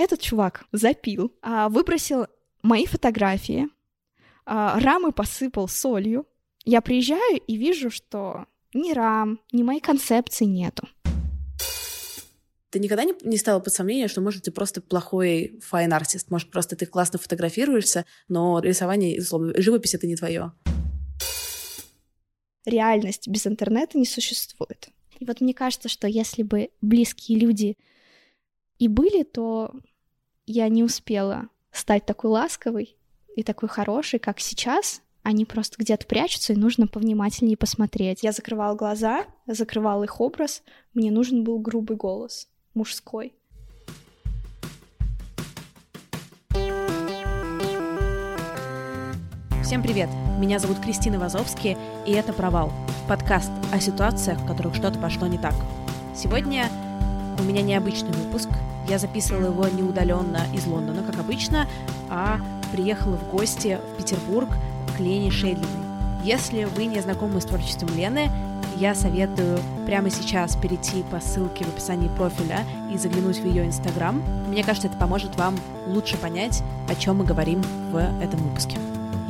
Этот чувак запил, выбросил мои фотографии, рамы посыпал солью. Я приезжаю и вижу, что ни рам, ни моей концепции нету. Ты никогда не ставила под сомнение, что, может, ты просто плохой файн-артист? Может, просто ты классно фотографируешься, но рисование, условно, живопись — это не твое. Реальность без интернета не существует. И вот мне кажется, что если бы близкие люди и были, то я не успела стать такой ласковой и такой хорошей, как сейчас. Они просто где-то прячутся, и нужно повнимательнее посмотреть. Я закрывала глаза, закрывала их образ. Мне нужен был грубый голос, мужской. Всем привет! Меня зовут Кристина Вазовски, и это «Провал» — подкаст о ситуациях, в которых что-то пошло не так. Сегодня у меня необычный выпуск. Я записывала его не удаленно из Лондона, как обычно, а приехала в гости в Петербург к Лене Шейдлиной. Если вы не знакомы с творчеством Лены, я советую прямо сейчас перейти по ссылке в описании профиля и заглянуть в ее Инстаграм. Мне кажется, это поможет вам лучше понять, о чем мы говорим в этом выпуске.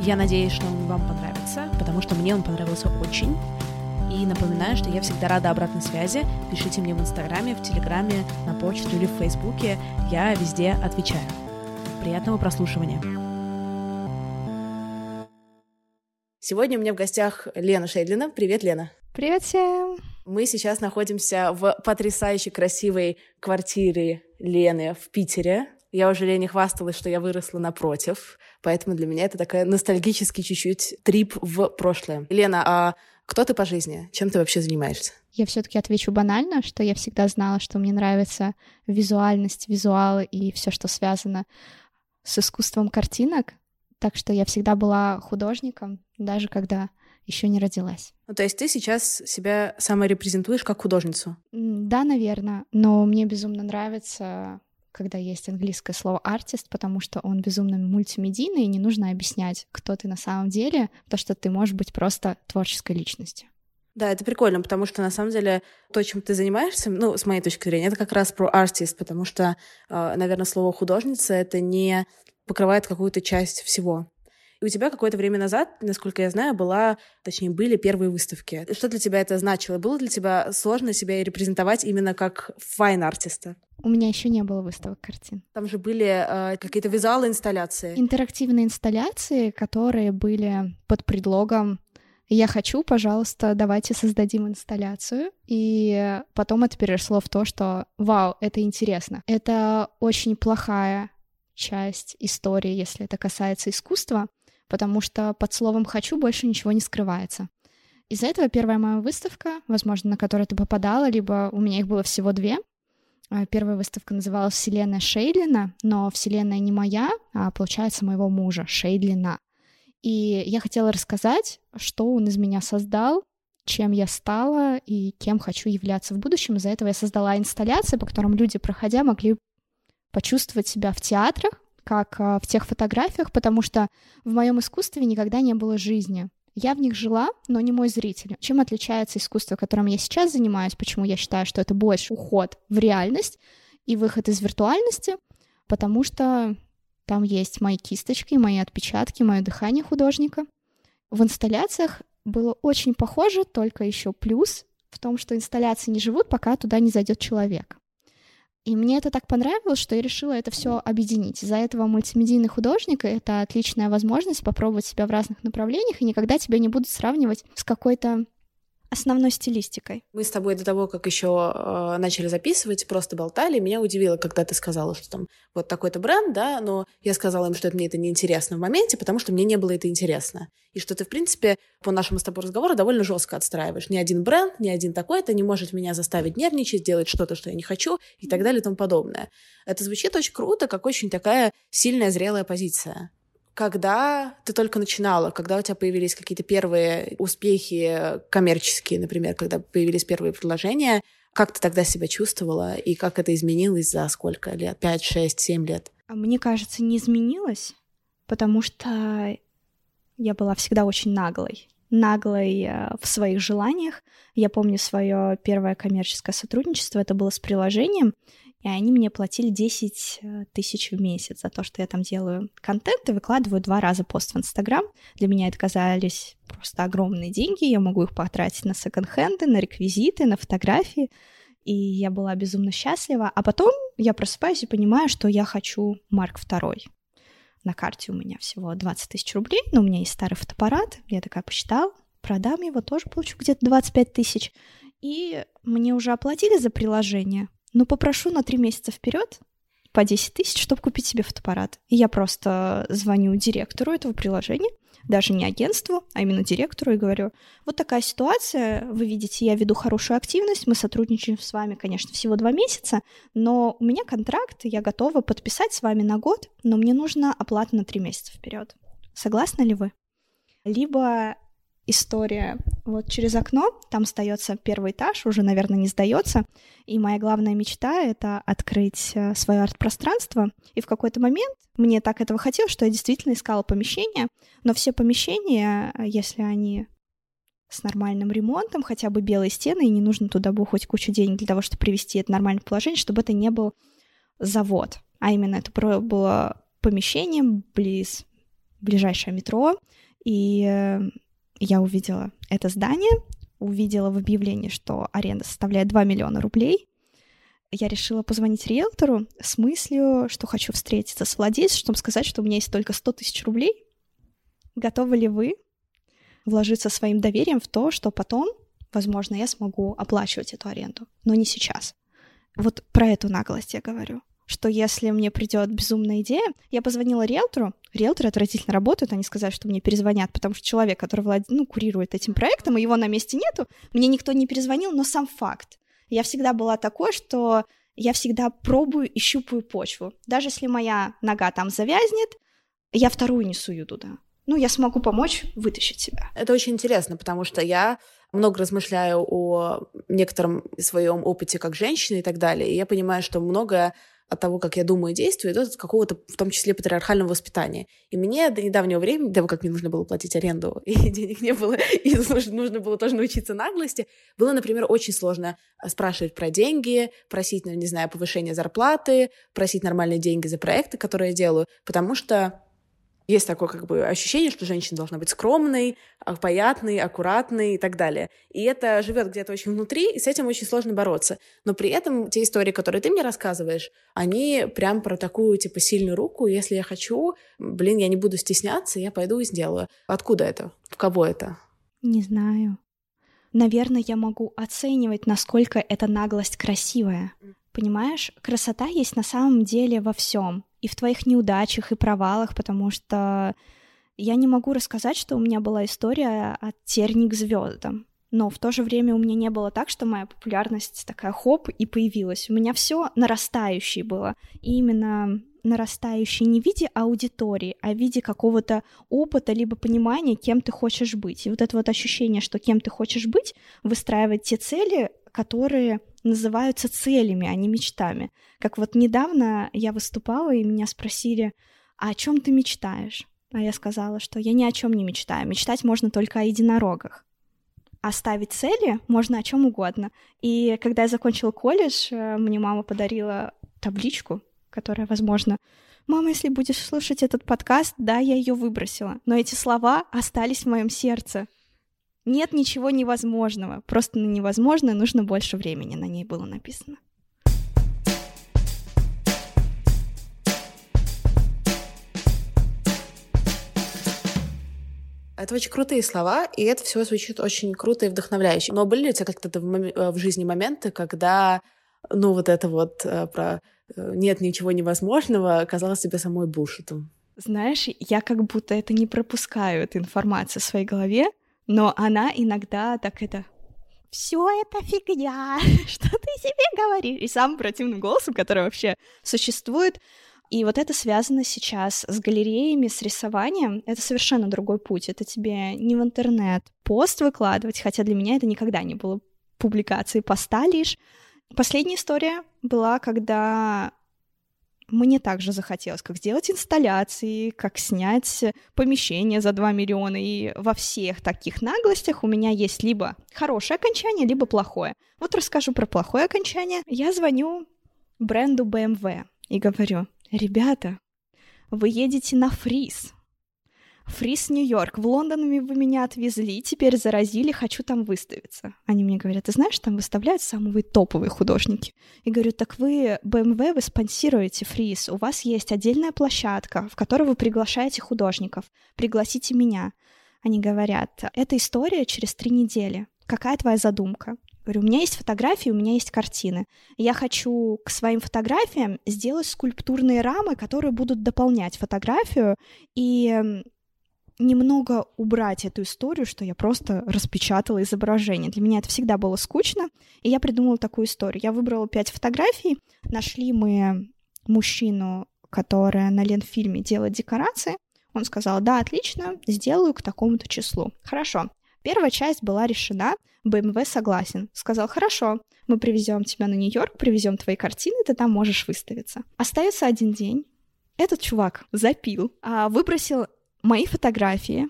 Я надеюсь, что он вам понравится, потому что мне он понравился очень. И напоминаю, что я всегда рада обратной связи. Пишите мне в Инстаграме, в Телеграме, на почту или в Фейсбуке. Я везде отвечаю. Приятного прослушивания. Сегодня у меня в гостях Лена Шейдлина. Привет, Лена. Привет всем. Мы сейчас находимся в потрясающе красивой квартире Лены в Питере. Я уже Лене хвасталась, что я выросла напротив. Поэтому для меня это такой ностальгический чуть-чуть трип в прошлое. Лена, а кто ты по жизни? Чем ты вообще занимаешься? Я все-таки отвечу банально, что я всегда знала, что мне нравится визуальность, визуалы и все, что связано с искусством картинок. Так что я всегда была художником, даже когда еще не родилась. Ну, то есть ты сейчас себя саморепрезентуешь как художницу? Да, наверное. Но мне безумно нравится, когда есть английское слово «артист», потому что он безумно мультимедийный, и не нужно объяснять, кто ты на самом деле, потому что ты можешь быть просто творческой личностью. Да, это прикольно, потому что, на самом деле, то, чем ты занимаешься, ну, с моей точки зрения, это как раз про «артист», потому что, наверное, слово «художница» — это не покрывает какую-то часть всего. И у тебя какое-то время назад, насколько я знаю, были первые выставки. Что для тебя это значило? Было для тебя сложно себя репрезентовать именно как файн-артиста? У меня еще не было выставок картин. Там же были какие-то визуалы инсталляции. Интерактивные инсталляции, которые были под предлогом «я хочу, пожалуйста, давайте создадим инсталляцию». И потом это переросло в то, что «вау, это интересно». Это очень плохая часть истории, если это касается искусства, потому что под словом «хочу» больше ничего не скрывается. Из-за этого первая моя выставка, возможно, на которую ты попадала, либо у меня их было всего две. Первая выставка называлась «Вселенная Шейдлина», но вселенная не моя, а, получается, моего мужа, Шейдлина. И я хотела рассказать, что он из меня создал, чем я стала и кем хочу являться в будущем. Из-за этого я создала инсталляции, по которым люди, проходя, могли почувствовать себя в театрах, как в тех фотографиях, потому что в моем искусстве никогда не было жизни. Я в них жила, но не мой зритель. Чем отличается искусство, которым я сейчас занимаюсь, почему я считаю, что это больше уход в реальность и выход из виртуальности, потому что там есть мои кисточки, мои отпечатки, мое дыхание художника. В инсталляциях было очень похоже, только еще плюс в том, что инсталляции не живут, пока туда не зайдет человек. И мне это так понравилось, что я решила это все объединить. Из-за этого мультимедийный художник — это отличная возможность попробовать себя в разных направлениях, и никогда тебя не будут сравнивать с какой-то основной стилистикой? Мы с тобой до того, как еще начали записывать, просто болтали. Меня удивило, когда ты сказала, что там вот такой-то бренд, да, но я сказала им, что мне это неинтересно в моменте, потому что мне не было это интересно. И что ты, в принципе, по нашему с тобой разговору довольно жестко отстраиваешь. Ни один бренд, ни один такой-то не может меня заставить нервничать, делать что-то, что я не хочу, и так далее, и тому подобное. Это звучит очень круто, как очень такая сильная, зрелая позиция. Когда ты только начинала, когда у тебя появились какие-то первые успехи коммерческие, например, когда появились первые предложения, как ты тогда себя чувствовала и как это изменилось за сколько лет? 5, 6, 7 лет? Мне кажется, не изменилось, потому что я была всегда очень наглой. Наглой в своих желаниях. Я помню свое первое коммерческое сотрудничество, это было с приложением, и они мне платили 10 тысяч в месяц за то, что я там делаю контент и выкладываю 2 раза пост в Инстаграм. Для меня это казались просто огромные деньги. Я могу их потратить на секонд-хенды, на реквизиты, на фотографии. И я была безумно счастлива. А потом я просыпаюсь и понимаю, что я хочу Марк II. На карте у меня всего 20 тысяч рублей, но у меня есть старый фотоаппарат. Я такая посчитала, продам его, тоже получу где-то 25 тысяч. И мне уже оплатили за приложение. Ну, попрошу на 3 месяца вперед по 10 тысяч, чтобы купить себе фотоаппарат. И я просто звоню директору этого приложения, даже не агентству, а именно директору, и говорю, вот такая ситуация, вы видите, я веду хорошую активность, мы сотрудничаем с вами, конечно, всего 2 месяца, но у меня контракт, я готова подписать с вами на год, но мне нужна оплата на 3 месяца вперед. Согласны ли вы? Либо... История вот через окно, там остается первый этаж, уже, наверное, не сдается. И моя главная мечта — это открыть свое арт-пространство. И в какой-то момент мне так этого хотелось, что я действительно искала помещение. Но все помещения, если они с нормальным ремонтом, хотя бы белые стены, и не нужно туда бухать кучу денег для того, чтобы привести это в нормальное положение, чтобы это не был завод. А именно это было помещение ближайшее метро. И... Я увидела это здание, увидела в объявлении, что аренда составляет 2 миллиона рублей. Я решила позвонить риэлтору с мыслью, что хочу встретиться с владельцем, чтобы сказать, что у меня есть только 100 тысяч рублей. Готовы ли вы вложиться своим доверием в то, что потом, возможно, я смогу оплачивать эту аренду, но не сейчас? Вот про эту наглость я говорю. Что если мне придет безумная идея... Я позвонила риэлтору. Риэлторы отвратительно работают. Они сказали, что мне перезвонят, потому что человек, который курирует этим проектом, и его на месте нету. Мне никто не перезвонил, но сам факт. Я всегда была такой, что я всегда пробую и щупаю почву. Даже если моя нога там завязнет, я вторую не сую туда. Я смогу помочь вытащить себя. Это очень интересно, потому что я много размышляю о некотором своем опыте как женщины и так далее. И я понимаю, что многое от того, как я думаю и действую, идет от какого-то, в том числе, патриархального воспитания. И мне до недавнего времени, до того, как мне нужно было платить аренду, и денег не было, и нужно было тоже научиться наглости, было, например, очень сложно спрашивать про деньги, просить, не знаю, повышение зарплаты, просить нормальные деньги за проекты, которые я делаю, потому что есть такое ощущение, что женщина должна быть скромной, опрятной, аккуратной и так далее. И это живет где-то очень внутри, и с этим очень сложно бороться. Но при этом те истории, которые ты мне рассказываешь, они прям про такую, сильную руку. Если я хочу, я не буду стесняться, я пойду и сделаю. Откуда это? В кого это? Не знаю. Наверное, я могу оценивать, насколько эта наглость красивая. Понимаешь, красота есть на самом деле во всем. И в твоих неудачах, и провалах, потому что я не могу рассказать, что у меня была история от терни к звездам. Но в то же время у меня не было так, что моя популярность такая хоп и появилась. У меня все нарастающее было. И именно нарастающее не в виде аудитории, а в виде какого-то опыта, либо понимания, кем ты хочешь быть. И вот это вот ощущение, что кем ты хочешь быть, выстраивать те цели, которые называются целями, а не мечтами. Как вот недавно я выступала, и меня спросили, а о чем ты мечтаешь? А я сказала, что я ни о чем не мечтаю. Мечтать можно только о единорогах. А ставить цели можно о чем угодно. И когда я закончила колледж, мне мама подарила табличку, которая, возможно... «Мама, если будешь слушать этот подкаст, да, я ее выбросила». Но эти слова остались в моем сердце. Нет ничего невозможного, просто на невозможное нужно больше времени, на ней было написано. Это очень крутые слова, и это все звучит очень круто и вдохновляюще. Но были ли у тебя как-то в жизни моменты, когда, ну, вот это вот про «нет ничего невозможного» казалось тебе самой бушетом? Знаешь, я как будто это не пропускаю, эту информацию в своей голове, но она иногда так это... Все это фигня, что ты себе говоришь? И самым противным голосом, который вообще существует. И вот это связано сейчас с галереями, с рисованием. Это совершенно другой путь. Это тебе не в интернет пост выкладывать, хотя для меня это никогда не было публикации поста лишь. Последняя история была, когда мне также захотелось, как сделать инсталляции, как снять помещение за 2 миллиона. И во всех таких наглостях у меня есть либо хорошее окончание, либо плохое. Вот расскажу про плохое окончание. Я звоню бренду BMW и говорю: ребята, вы едете на Фриз. Фриз, Нью-Йорк. В Лондон вы меня отвезли, теперь заразили, хочу там выставиться. Они мне говорят: ты знаешь, там выставляют самые топовые художники. И говорю: так вы, BMW, вы спонсируете Фриз, у вас есть отдельная площадка, в которой вы приглашаете художников, пригласите меня. Они говорят: эта история через 3 недели. Какая твоя задумка? Говорю: у меня есть фотографии, у меня есть картины. Я хочу к своим фотографиям сделать скульптурные рамы, которые будут дополнять фотографию и... немного убрать эту историю, что я просто распечатала изображение. Для меня это всегда было скучно, и я придумала такую историю. Я выбрала 5 фотографий, нашли мы мужчину, который на Ленфильме делает декорации. Он сказал: да, отлично, сделаю к такому-то числу. Хорошо. Первая часть была решена, BMW согласен. Сказал: хорошо, мы привезем тебя на Нью-Йорк, привезем твои картины, ты там можешь выставиться. Остается 1 день. Этот чувак запил, выбросил мои фотографии,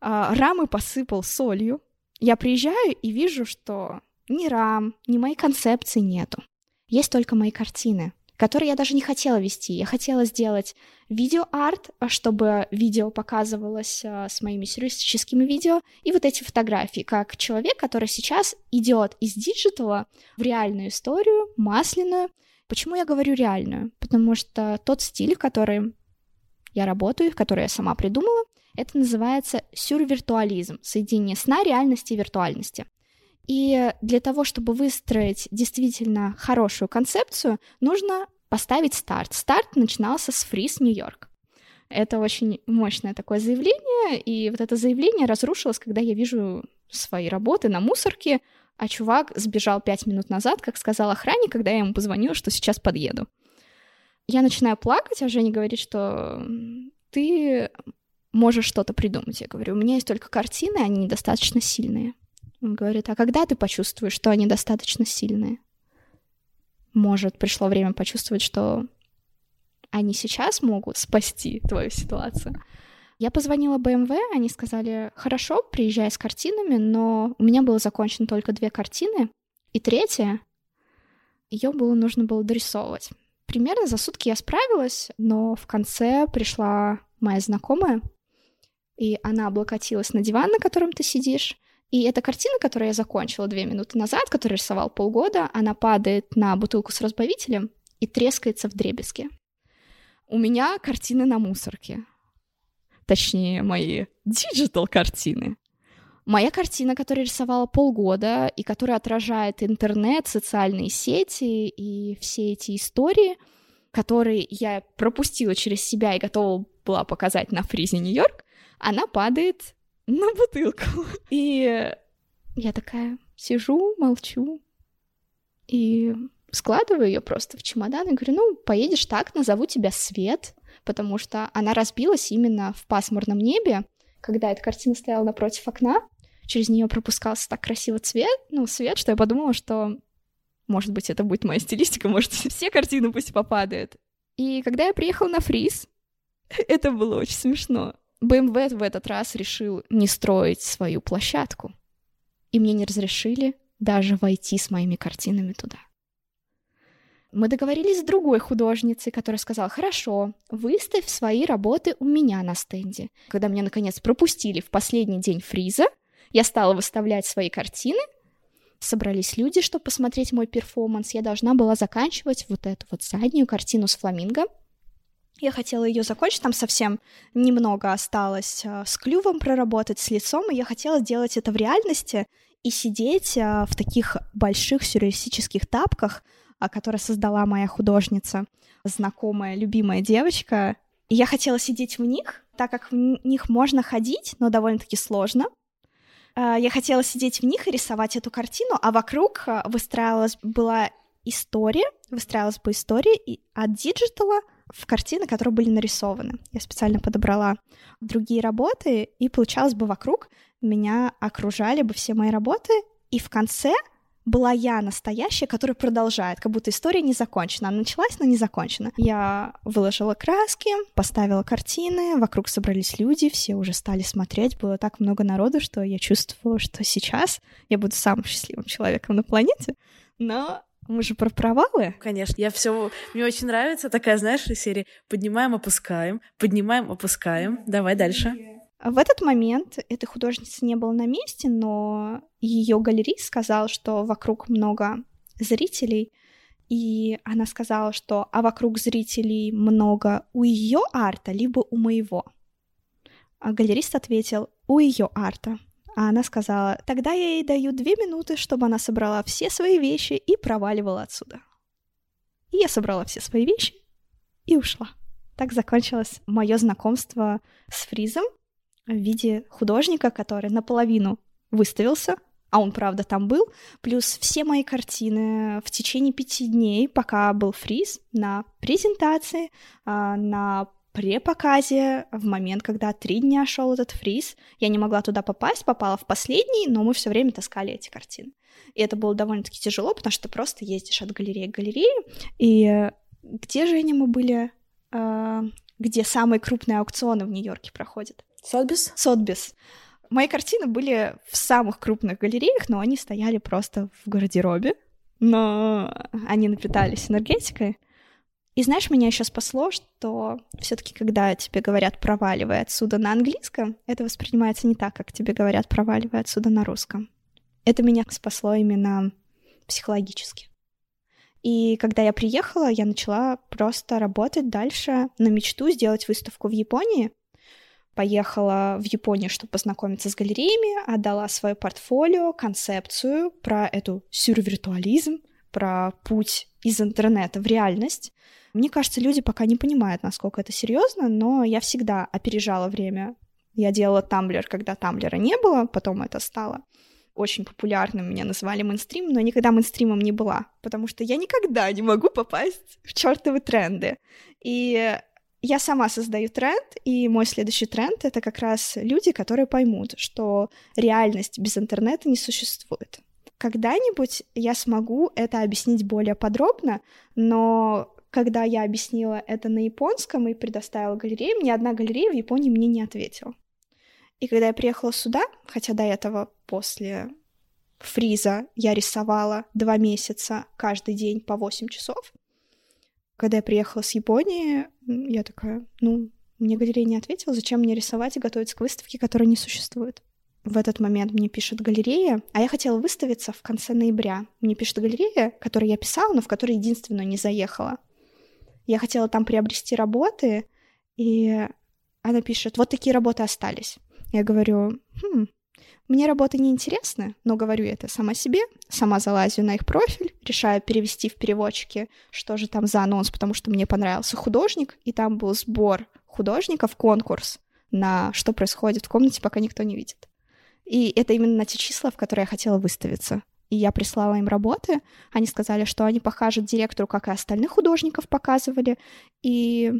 рамы посыпал солью. Я приезжаю и вижу, что ни рам, ни моей концепции нету. Есть только мои картины, которые я даже не хотела вести. Я хотела сделать видео-арт, чтобы видео показывалось с моими сюрреалистическими видео, и вот эти фотографии, как человек, который сейчас идет из диджитала в реальную историю, масляную. Почему я говорю реальную? Потому что тот стиль, который... я работаю, которую я сама придумала, это называется сюрвиртуализм, соединение сна, реальности и виртуальности. И для того, чтобы выстроить действительно хорошую концепцию, нужно поставить старт. Старт начинался с Фриз, Нью-Йорк. Это очень мощное такое заявление, и вот это заявление разрушилось, когда я вижу свои работы на мусорке, а чувак сбежал 5 минут назад, как сказал охране, когда я ему позвонила, что сейчас подъеду. Я начинаю плакать, а Женя говорит, что ты можешь что-то придумать. Я говорю: у меня есть только картины, они недостаточно сильные. Он говорит: а когда ты почувствуешь, что они достаточно сильные? Может, пришло время почувствовать, что они сейчас могут спасти твою ситуацию. Я позвонила BMW, они сказали: хорошо, приезжай с картинами, но у меня было закончено только 2 картины, и 3-я, ее нужно было дорисовывать. Примерно за сутки я справилась, но в конце пришла моя знакомая, и она облокотилась на диван, на котором ты сидишь, и эта картина, которую я закончила 2 минуты назад, которую рисовал полгода, она падает на бутылку с разбавителем и трескается вдребезги. У меня картины на мусорке, точнее, мои диджитал-картины. Моя картина, которую рисовала полгода, и которая отражает интернет, социальные сети и все эти истории, которые я пропустила через себя и готова была показать на Фризе, Нью-Йорк, она падает на бутылку. И я такая сижу, молчу, и складываю ее просто в чемодан и говорю: ну, поедешь так, назову тебя Свет, потому что она разбилась именно в пасмурном небе, когда эта картина стояла напротив окна. Через нее пропускался так красиво свет, что я подумала, что, может быть, это будет моя стилистика, может, все картины пусть попадают. И когда я приехала на Фриз, это было очень смешно. BMW в этот раз решил не строить свою площадку, и мне не разрешили даже войти с моими картинами туда. Мы договорились с другой художницей, которая сказала: хорошо, выставь свои работы у меня на стенде. Когда меня, наконец, пропустили в последний день Фриза, я стала выставлять свои картины, собрались люди, чтобы посмотреть мой перформанс, я должна была заканчивать вот эту заднюю картину с фламинго, Я хотела ее закончить, там совсем немного осталось с клювом проработать, с лицом, и я хотела сделать это в реальности и сидеть в таких больших сюрреалистических тапках, которые создала моя художница, знакомая, любимая девочка. И я хотела сидеть в них, так как в них можно ходить, но довольно-таки сложно. Я хотела сидеть в них и рисовать эту картину, а вокруг выстраивалась бы история от диджитала в картины, которые были нарисованы. Я специально подобрала другие работы, и получалось бы вокруг меня окружали бы все мои работы, и в конце была я настоящая, которая продолжает, как будто история не закончена. Она началась, но не закончена. Я выложила краски, поставила картины, вокруг собрались люди, все уже стали смотреть, было так много народу, что я чувствовала, что сейчас я буду самым счастливым человеком на планете, но... Мы же про провалы? Конечно. Мне очень нравится такая, знаешь, серия «Поднимаем, опускаем». Давай дальше. В этот момент этой художницы не было на месте, но ее галерист сказал, что вокруг много зрителей, и она сказала, что «а вокруг зрителей много у ее арта, либо у моего». А галерист ответил «у ее арта». А она сказала, тогда я ей даю 2 минуты, чтобы она собрала все свои вещи и проваливала отсюда. И я собрала все свои вещи и ушла. Так закончилось мое знакомство с Фризом в виде художника, который наполовину выставился, а он, правда, там был, плюс все мои картины в течение 5 дней, пока был Фриз, на презентации, на при показе, в момент, когда 3 дня шел этот фриз, я не могла туда попасть, попала в последний, но мы все время таскали эти картины. И это было довольно-таки тяжело, потому что ты просто ездишь от галереи к галерее. И где, Женя, мы были? Где самые крупные аукционы в Нью-Йорке проходят? Сотбис. Мои картины были в самых крупных галереях, но они стояли просто в гардеробе, но они напитались энергетикой. И знаешь, меня еще спасло, что все-таки, когда тебе говорят «проваливай отсюда» на английском, это воспринимается не так, как тебе говорят «проваливай отсюда» на русском. Это меня спасло именно психологически. И когда я приехала, я начала просто работать дальше на мечту сделать выставку в Японии. Поехала в Японию, чтобы познакомиться с галереями, отдала свое портфолио, концепцию про эту сюрвиртуализм, про путь из интернета в реальность. Мне кажется, люди пока не понимают, насколько это серьезно, но я всегда опережала время. Я делала Tumblr, когда Tumblr не было, потом это стало очень популярным, меня назвали мейнстрим, но никогда мейнстримом не была, потому что я никогда не могу попасть в чертовы тренды. И я сама создаю тренд, и мой следующий тренд — это как раз люди, которые поймут, что реальность без интернета не существует. Когда-нибудь я смогу это объяснить более подробно, но когда я объяснила это на японском и предоставила галерею, ни одна галерея в Японии мне не ответила. И когда я приехала сюда, хотя до этого после Фриза я рисовала 2 месяца каждый день по 8 часов, когда я приехала с Японии, я такая, мне галерея не ответила, зачем мне рисовать и готовиться к выставке, которая не существует? В этот момент мне пишет галерея, а я хотела выставиться в конце ноября. Мне пишет галерея, которую я писала, но в которую единственную не заехала. Я хотела там приобрести работы, и она пишет, вот такие работы остались. Я говорю, мне работы не интересны, но говорю это сама себе, сама залазю на их профиль, решаю перевести в переводчики, что же там за анонс, потому что мне понравился художник, и там был сбор художников, конкурс на что происходит в комнате, пока никто не видит. И это именно на те числа, в которые я хотела выставиться. И я прислала им работы. Они сказали, что они покажут директору, как и остальных художников показывали. И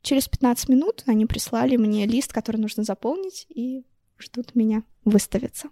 через 15 минут они прислали мне лист, который нужно заполнить, и ждут меня выставиться.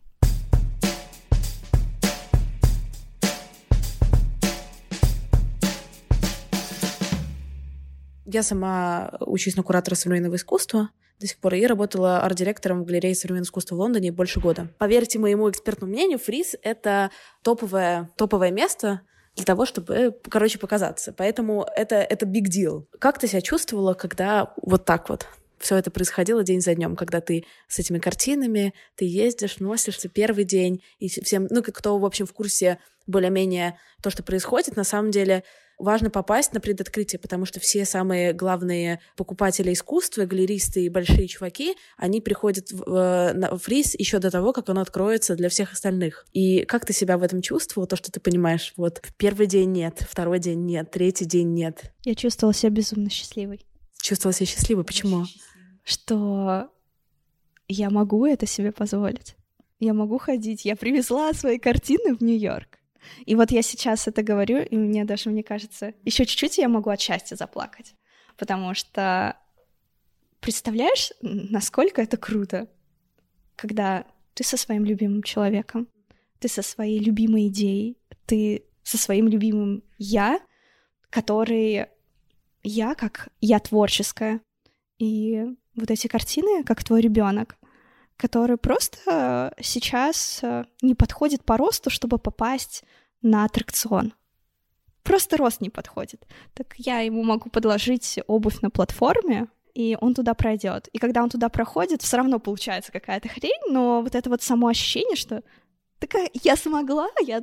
Я сама учусь на куратора современного искусства до сих пор и работала арт-директором в галерее современного искусства в Лондоне больше года. Поверьте моему экспертному мнению, Фриз — это топовое место для того, чтобы, показаться. Поэтому это big deal. Как ты себя чувствовала, когда вот так вот все это происходило день за днем, когда ты с этими картинами, ты ездишь, носишься первый день, и всем, кто, в общем, в курсе более-менее то, что происходит, на самом деле важно попасть на предоткрытие, потому что все самые главные покупатели искусства, галеристы и большие чуваки, они приходят на Фриз еще до того, как оно откроется для всех остальных. И как ты себя в этом чувствовала, то, что ты понимаешь, вот первый день нет, второй день нет, третий день нет? Я чувствовала себя безумно счастливой. Чувствовала себя счастливой? Почему? Что я могу это себе позволить. Я могу ходить. Я привезла свои картины в Нью-Йорк. И вот я сейчас это говорю, и мне даже, мне кажется, еще чуть-чуть я могу от счастья заплакать. Потому что представляешь, насколько это круто, когда ты со своим любимым человеком, ты со своей любимой идеей, ты со своим любимым «я», который «я» как «я» творческая. И вот эти картины, как твой ребенок, который просто сейчас не подходит по росту, чтобы попасть на аттракцион. Просто рост не подходит. Так я ему могу подложить обувь на платформе, и он туда пройдет. И когда он туда проходит, все равно получается какая-то хрень, но вот это вот само ощущение, что такая, я смогла, я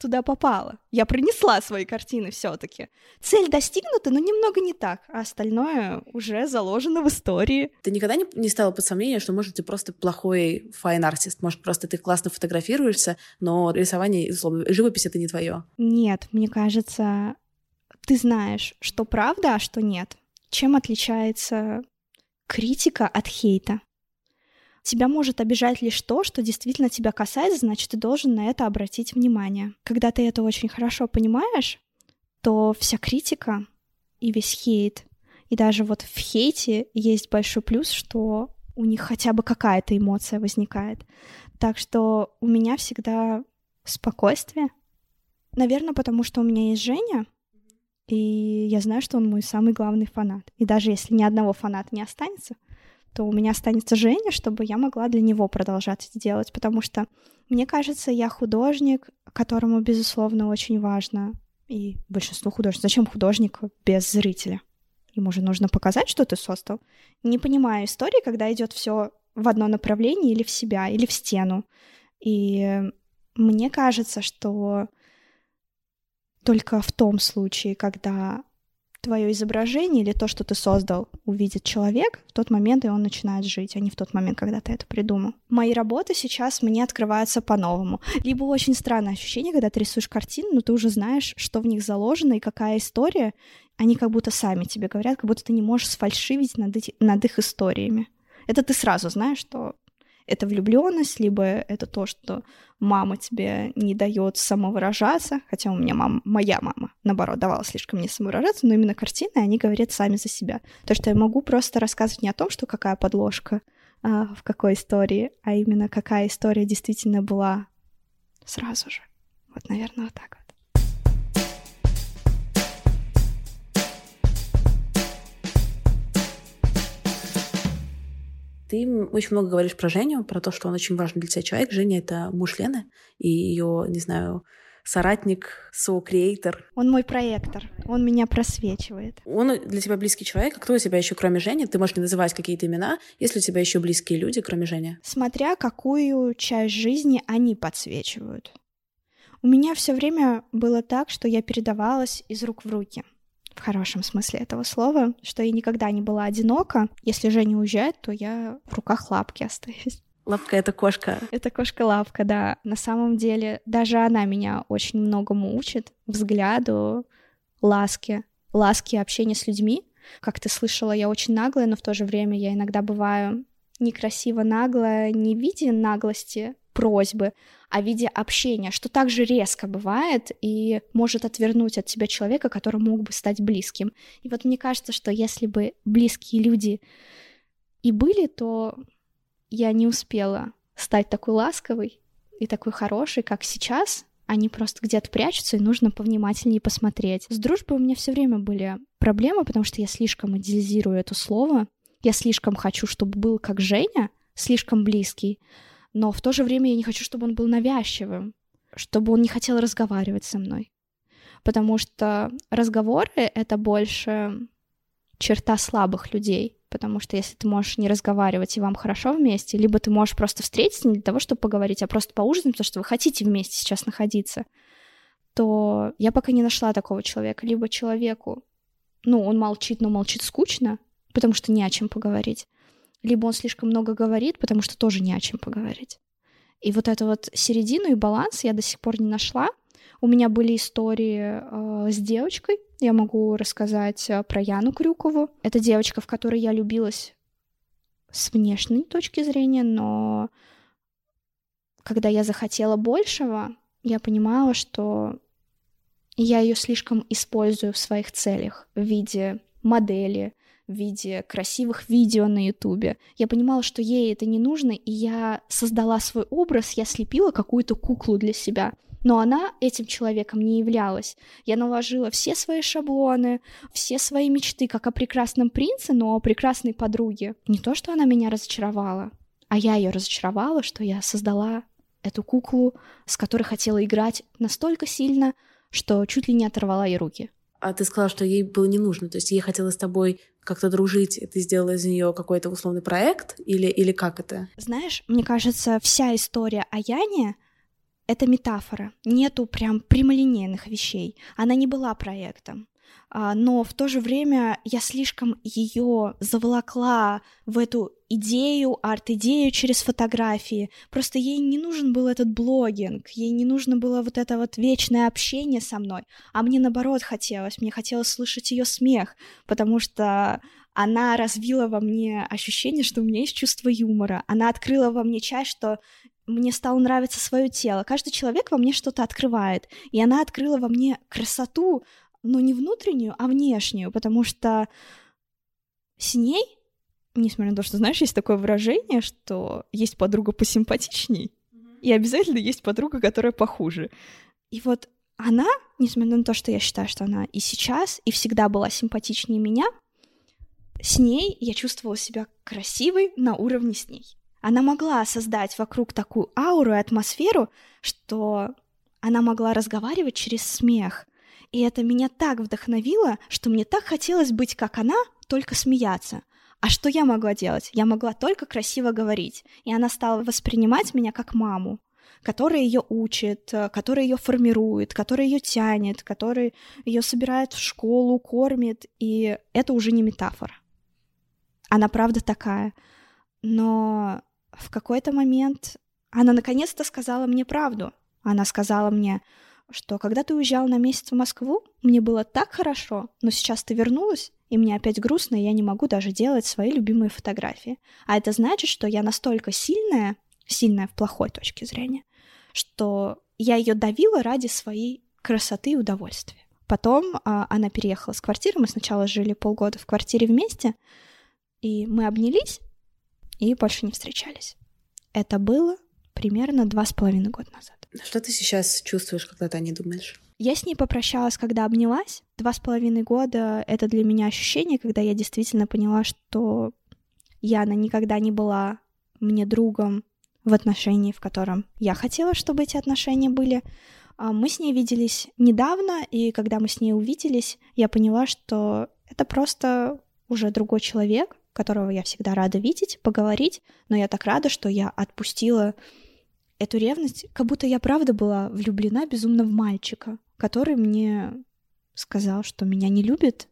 туда попала. Я принесла свои картины все-таки. Цель достигнута, но немного не так, а остальное уже заложено в истории. Ты никогда не ставила под сомнение, что, может, ты просто плохой файн-артист? Может, просто ты классно фотографируешься, но рисование, живопись — это не твое? Нет, мне кажется, ты знаешь, что правда, а что нет. Чем отличается критика от хейта? Тебя может обижать лишь то, что действительно тебя касается, значит, ты должен на это обратить внимание. Когда ты это очень хорошо понимаешь, то вся критика и весь хейт, и даже вот в хейте есть большой плюс, что у них хотя бы какая-то эмоция возникает. Так что у меня всегда спокойствие. Наверное, потому что у меня есть Женя, и я знаю, что он мой самый главный фанат. И даже если ни одного фаната не останется, то у меня останется Женя, чтобы я могла для него продолжать это делать, потому что, мне кажется, я художник, которому, безусловно, очень важно, и большинству художников, зачем художник без зрителя? Ему же нужно показать, что ты создал. Не понимаю истории, когда идет все в одно направление, или в себя, или в стену. И мне кажется, что только в том случае, когда твое изображение или то, что ты создал, увидит человек в тот момент, и он начинает жить, а не в тот момент, когда ты это придумал. Мои работы сейчас мне открываются по-новому. Либо очень странное ощущение, когда ты рисуешь картины, но ты уже знаешь, что в них заложено и какая история. Они как будто сами тебе говорят, как будто ты не можешь сфальшивить над их историями. Это ты сразу знаешь, что это влюбленность, либо это то, что мама тебе не дает самовыражаться, хотя у меня моя мама, наоборот, давала слишком мне самовыражаться, но именно картины, они говорят сами за себя. То, что я могу просто рассказывать не о том, что какая подложка в какой истории, а именно какая история действительно была сразу же. Вот, наверное, вот так вот. Ты очень много говоришь про Женю, про то, что он очень важный для тебя человек. Женя — это муж Лены и ее, не знаю, соратник, со-креатор. Он мой проектор, он меня просвечивает. Он для тебя близкий человек. А кто у тебя еще, кроме Жени? Ты можешь не называть какие-то имена, есть ли у тебя еще близкие люди, кроме Жени? Смотря какую часть жизни они подсвечивают. У меня все время было так, что я передавалась из рук в руки. В хорошем смысле этого слова, что я никогда не была одинока. Если Женя уезжает, то я в руках Лапки остаюсь. Лапка — это кошка. Это кошка Лапка, да. На самом деле, даже она меня очень многому учит. Взгляду, ласке. Ласке общения с людьми. Как ты слышала, я очень наглая, но в то же время я иногда бываю некрасиво наглая, не в виде наглости, просьбы, а в виде общения, что также резко бывает и может отвернуть от тебя человека, который мог бы стать близким. И вот мне кажется, что если бы близкие люди и были, то я не успела стать такой ласковой и такой хорошей, как сейчас. Они просто где-то прячутся, и нужно повнимательнее посмотреть. С дружбой у меня все время были проблемы, потому что я слишком идеализирую это слово. Я слишком хочу, чтобы был как Женя, слишком близкий. Но в то же время я не хочу, чтобы он был навязчивым, чтобы он не хотел разговаривать со мной. Потому что разговоры — это больше черта слабых людей. Потому что если ты можешь не разговаривать, и вам хорошо вместе, либо ты можешь просто встретиться не для того, чтобы поговорить, а просто поужинать, потому что вы хотите вместе сейчас находиться, то я пока не нашла такого человека. Либо человеку, ну, он молчит, но молчит скучно, потому что не о чем поговорить. Либо он слишком много говорит, потому что тоже не о чем поговорить. И вот эту вот середину и баланс я до сих пор не нашла. У меня были истории с девочкой. Я могу рассказать про Яну Крюкову. Это девочка, в которой я любилась с внешней точки зрения, но когда я захотела большего, я понимала, что я ее слишком использую в своих целях в виде модели, в виде красивых видео на Ютубе. Я понимала, что ей это не нужно, и я создала свой образ, я слепила какую-то куклу для себя. Но она этим человеком не являлась. Я наложила все свои шаблоны, все свои мечты, как о прекрасном принце, но о прекрасной подруге. Не то, что она меня разочаровала, а я ее разочаровала, что я создала эту куклу, с которой хотела играть настолько сильно, что чуть ли не оторвала ей руки. А ты сказала, что ей было не нужно, то есть ей хотелось с тобой как-то дружить, и ты сделала из нее какой-то условный проект, или как это? Знаешь, мне кажется, вся история о Яне — это метафора. Нету прям прямолинейных вещей. Она не была проектом. Но в то же время я слишком ее заволокла в эту идею, арт-идею через фотографии. Просто ей не нужен был этот блогинг, ей не нужно было вот это вот вечное общение со мной. А мне наоборот хотелось, мне хотелось слышать ее смех, потому что она развила во мне ощущение, что у меня есть чувство юмора. Она открыла во мне часть, что мне стало нравиться свое тело. Каждый человек во мне что-то открывает, и она открыла во мне красоту, но не внутреннюю, а внешнюю, потому что с ней, несмотря на то, что, знаешь, есть такое выражение, что есть подруга посимпатичней, и обязательно есть подруга, которая похуже. И вот она, несмотря на то, что я считаю, что она и сейчас, и всегда была симпатичнее меня, с ней я чувствовала себя красивой на уровне с ней. Она могла создать вокруг такую ауру и атмосферу, что она могла разговаривать через смех. И это меня так вдохновило, что мне так хотелось быть, как она, только смеяться. А что я могла делать? Я могла только красиво говорить. И она стала воспринимать меня как маму, которая ее учит, которая ее формирует, которая ее тянет, которая ее собирает в школу, кормит. И это уже не метафора. Она правда такая. Но в какой-то момент она наконец-то сказала мне правду. Она сказала мне, что когда ты уезжала на месяц в Москву, мне было так хорошо, но сейчас ты вернулась, и мне опять грустно, и я не могу даже делать свои любимые фотографии. А это значит, что я настолько сильная, сильная в плохой точке зрения, что я ее давила ради своей красоты и удовольствия. Потом она переехала с квартиры, мы сначала жили полгода в квартире вместе, и мы обнялись, и больше не встречались. Это было примерно 2,5 года назад. Что ты сейчас чувствуешь, когда ты о ней думаешь? Я с ней попрощалась, когда обнялась. 2,5 года — это для меня ощущение, когда я действительно поняла, что Яна никогда не была мне другом в отношении, в котором я хотела, чтобы эти отношения были. Мы с ней виделись недавно, и когда мы с ней увиделись, я поняла, что это просто уже другой человек, которого я всегда рада видеть, поговорить, но я так рада, что я отпустила эту ревность, как будто я правда была влюблена безумно в мальчика, который мне сказал, что меня не любит.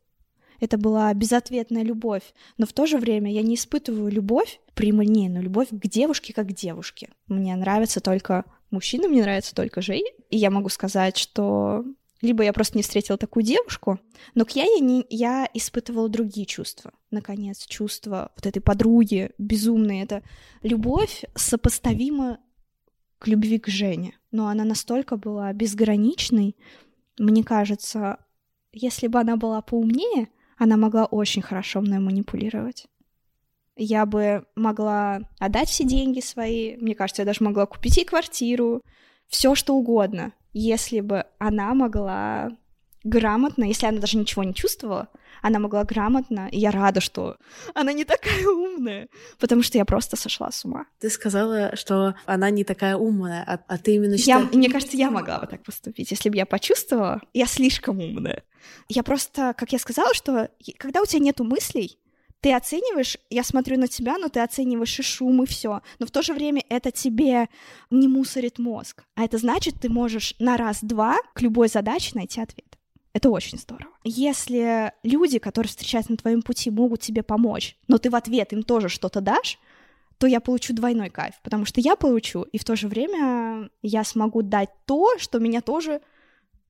Это была безответная любовь, но в то же время я не испытываю любовь, прямолинейную любовь к девушке как к девушке. Мне нравятся только мужчины, мне нравится только Женя, и я могу сказать, что либо я просто не встретила такую девушку, но к Яне я испытывала другие чувства. Наконец, чувства вот этой подруги безумной, это любовь сопоставима к любви к Жене, но она настолько была безграничной, мне кажется, если бы она была поумнее, она могла очень хорошо мной манипулировать. Я бы могла отдать все деньги свои, мне кажется, я даже могла купить ей квартиру, все что угодно, если бы она могла грамотно, если она даже ничего не чувствовала, она могла грамотно, и я рада, что она не такая умная, потому что я просто сошла с ума. Ты сказала, что она не такая умная, а ты именно считаешь... Мне кажется, я могла бы так поступить, если бы я почувствовала, я слишком умная. Я просто, как я сказала, что когда у тебя нету мыслей, ты оцениваешь, я смотрю на тебя, но ты оцениваешь и шум, и все. Но в то же время это тебе не мусорит мозг. А это значит, ты можешь на раз-два к любой задаче найти ответ. Это очень здорово. Если люди, которые встречаются на твоем пути, могут тебе помочь, но ты в ответ им тоже что-то дашь, то я получу двойной кайф, потому что я получу, и в то же время я смогу дать то, что меня тоже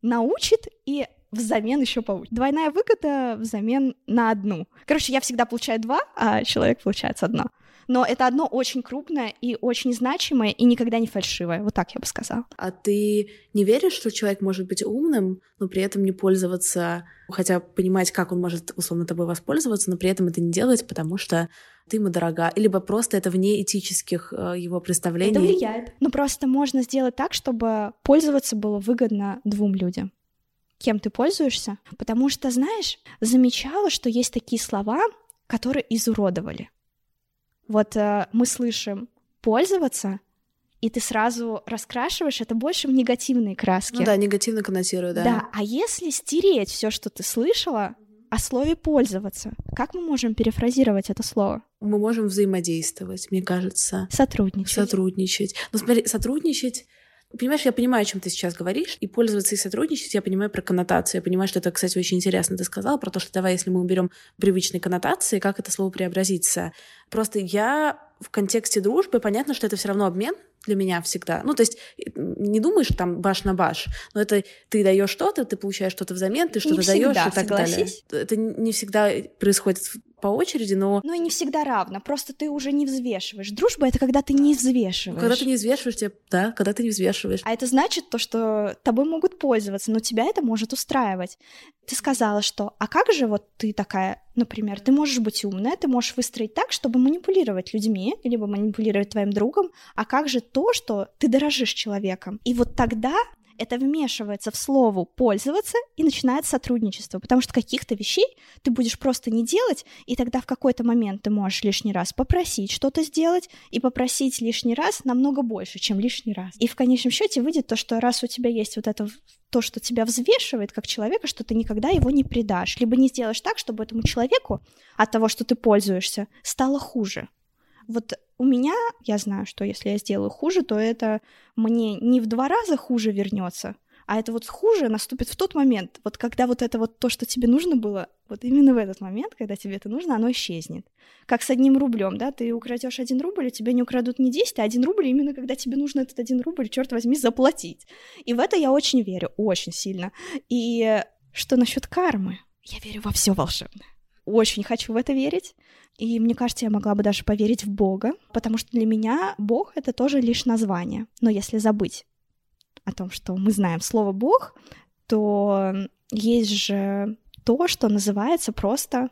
научит, и взамен еще получит. Двойная выгода взамен на одну. Короче, я всегда получаю два, а человек получает одно. Но это одно очень крупное и очень значимое, и никогда не фальшивое. Вот так я бы сказала. А ты не веришь, что человек может быть умным, но при этом не пользоваться, хотя понимать, как он может условно тобой воспользоваться, но при этом это не делать, потому что ты ему дорога, либо просто это вне этических его представлений? Это влияет. Ну просто можно сделать так, чтобы пользоваться было выгодно двум людям. Кем ты пользуешься? Потому что, знаешь, замечала, что есть такие слова, которые изуродовали. Вот мы слышим «пользоваться», и ты сразу раскрашиваешь это больше в негативные краски. Ну да, негативно коннотирую, да. Да, а если стереть все, что ты слышала о слове «пользоваться», как мы можем перефразировать это слово? Мы можем взаимодействовать, мне кажется. Сотрудничать. Ну смотри, сотрудничать... Понимаешь, я понимаю, о чем ты сейчас говоришь, и пользоваться и сотрудничать, я понимаю про коннотацию. Я понимаю, что это, кстати, очень интересно ты сказала про то, что давай, если мы уберем привычные коннотации, как это слово преобразится. Просто я в контексте дружбы, понятно, что это все равно обмен для меня всегда. Ну, то есть не думаешь там баш на баш, но это ты даешь что-то, ты получаешь что-то взамен, ты что-то даешь и так далее. Это не всегда происходит по очереди, но... Ну и не всегда равно, просто ты уже не взвешиваешь. Дружба — это когда ты не взвешиваешь. Когда ты не взвешиваешь, когда ты не взвешиваешь. А это значит то, что тобой могут пользоваться, но тебя это может устраивать. Ты сказала, что «а как же вот ты такая...» Например, ты можешь быть умная, ты можешь выстроить так, чтобы манипулировать людьми, либо манипулировать твоим другом, а как же то, что ты дорожишь человеком? И вот тогда это вмешивается в слово «пользоваться» и начинается сотрудничество, потому что каких-то вещей ты будешь просто не делать, и тогда в какой-то момент ты можешь лишний раз попросить что-то сделать, и попросить лишний раз намного больше, чем лишний раз. И в конечном счете выйдет то, что раз у тебя есть вот это... то, что тебя взвешивает как человека, что ты никогда его не предашь, либо не сделаешь так, чтобы этому человеку от того, что ты пользуешься, стало хуже. Вот у меня, я знаю, что если я сделаю хуже, то это мне не в 2 раза хуже вернется, а это вот хуже наступит в тот момент, вот когда вот это вот то, что тебе нужно было, вот именно в этот момент, когда тебе это нужно, оно исчезнет. Как с 1 рублем, да, ты украдешь 1 рубль, и тебе не украдут не 10, а 1 рубль, именно когда тебе нужно этот 1 рубль, черт возьми, заплатить. И в это я очень верю, очень сильно. И что насчет кармы? Я верю во все волшебное. Очень хочу в это верить, и мне кажется, я могла бы даже поверить в Бога, потому что для меня Бог — это тоже лишь название, но если забыть о том, что мы знаем слово «бог», то есть же то, что называется просто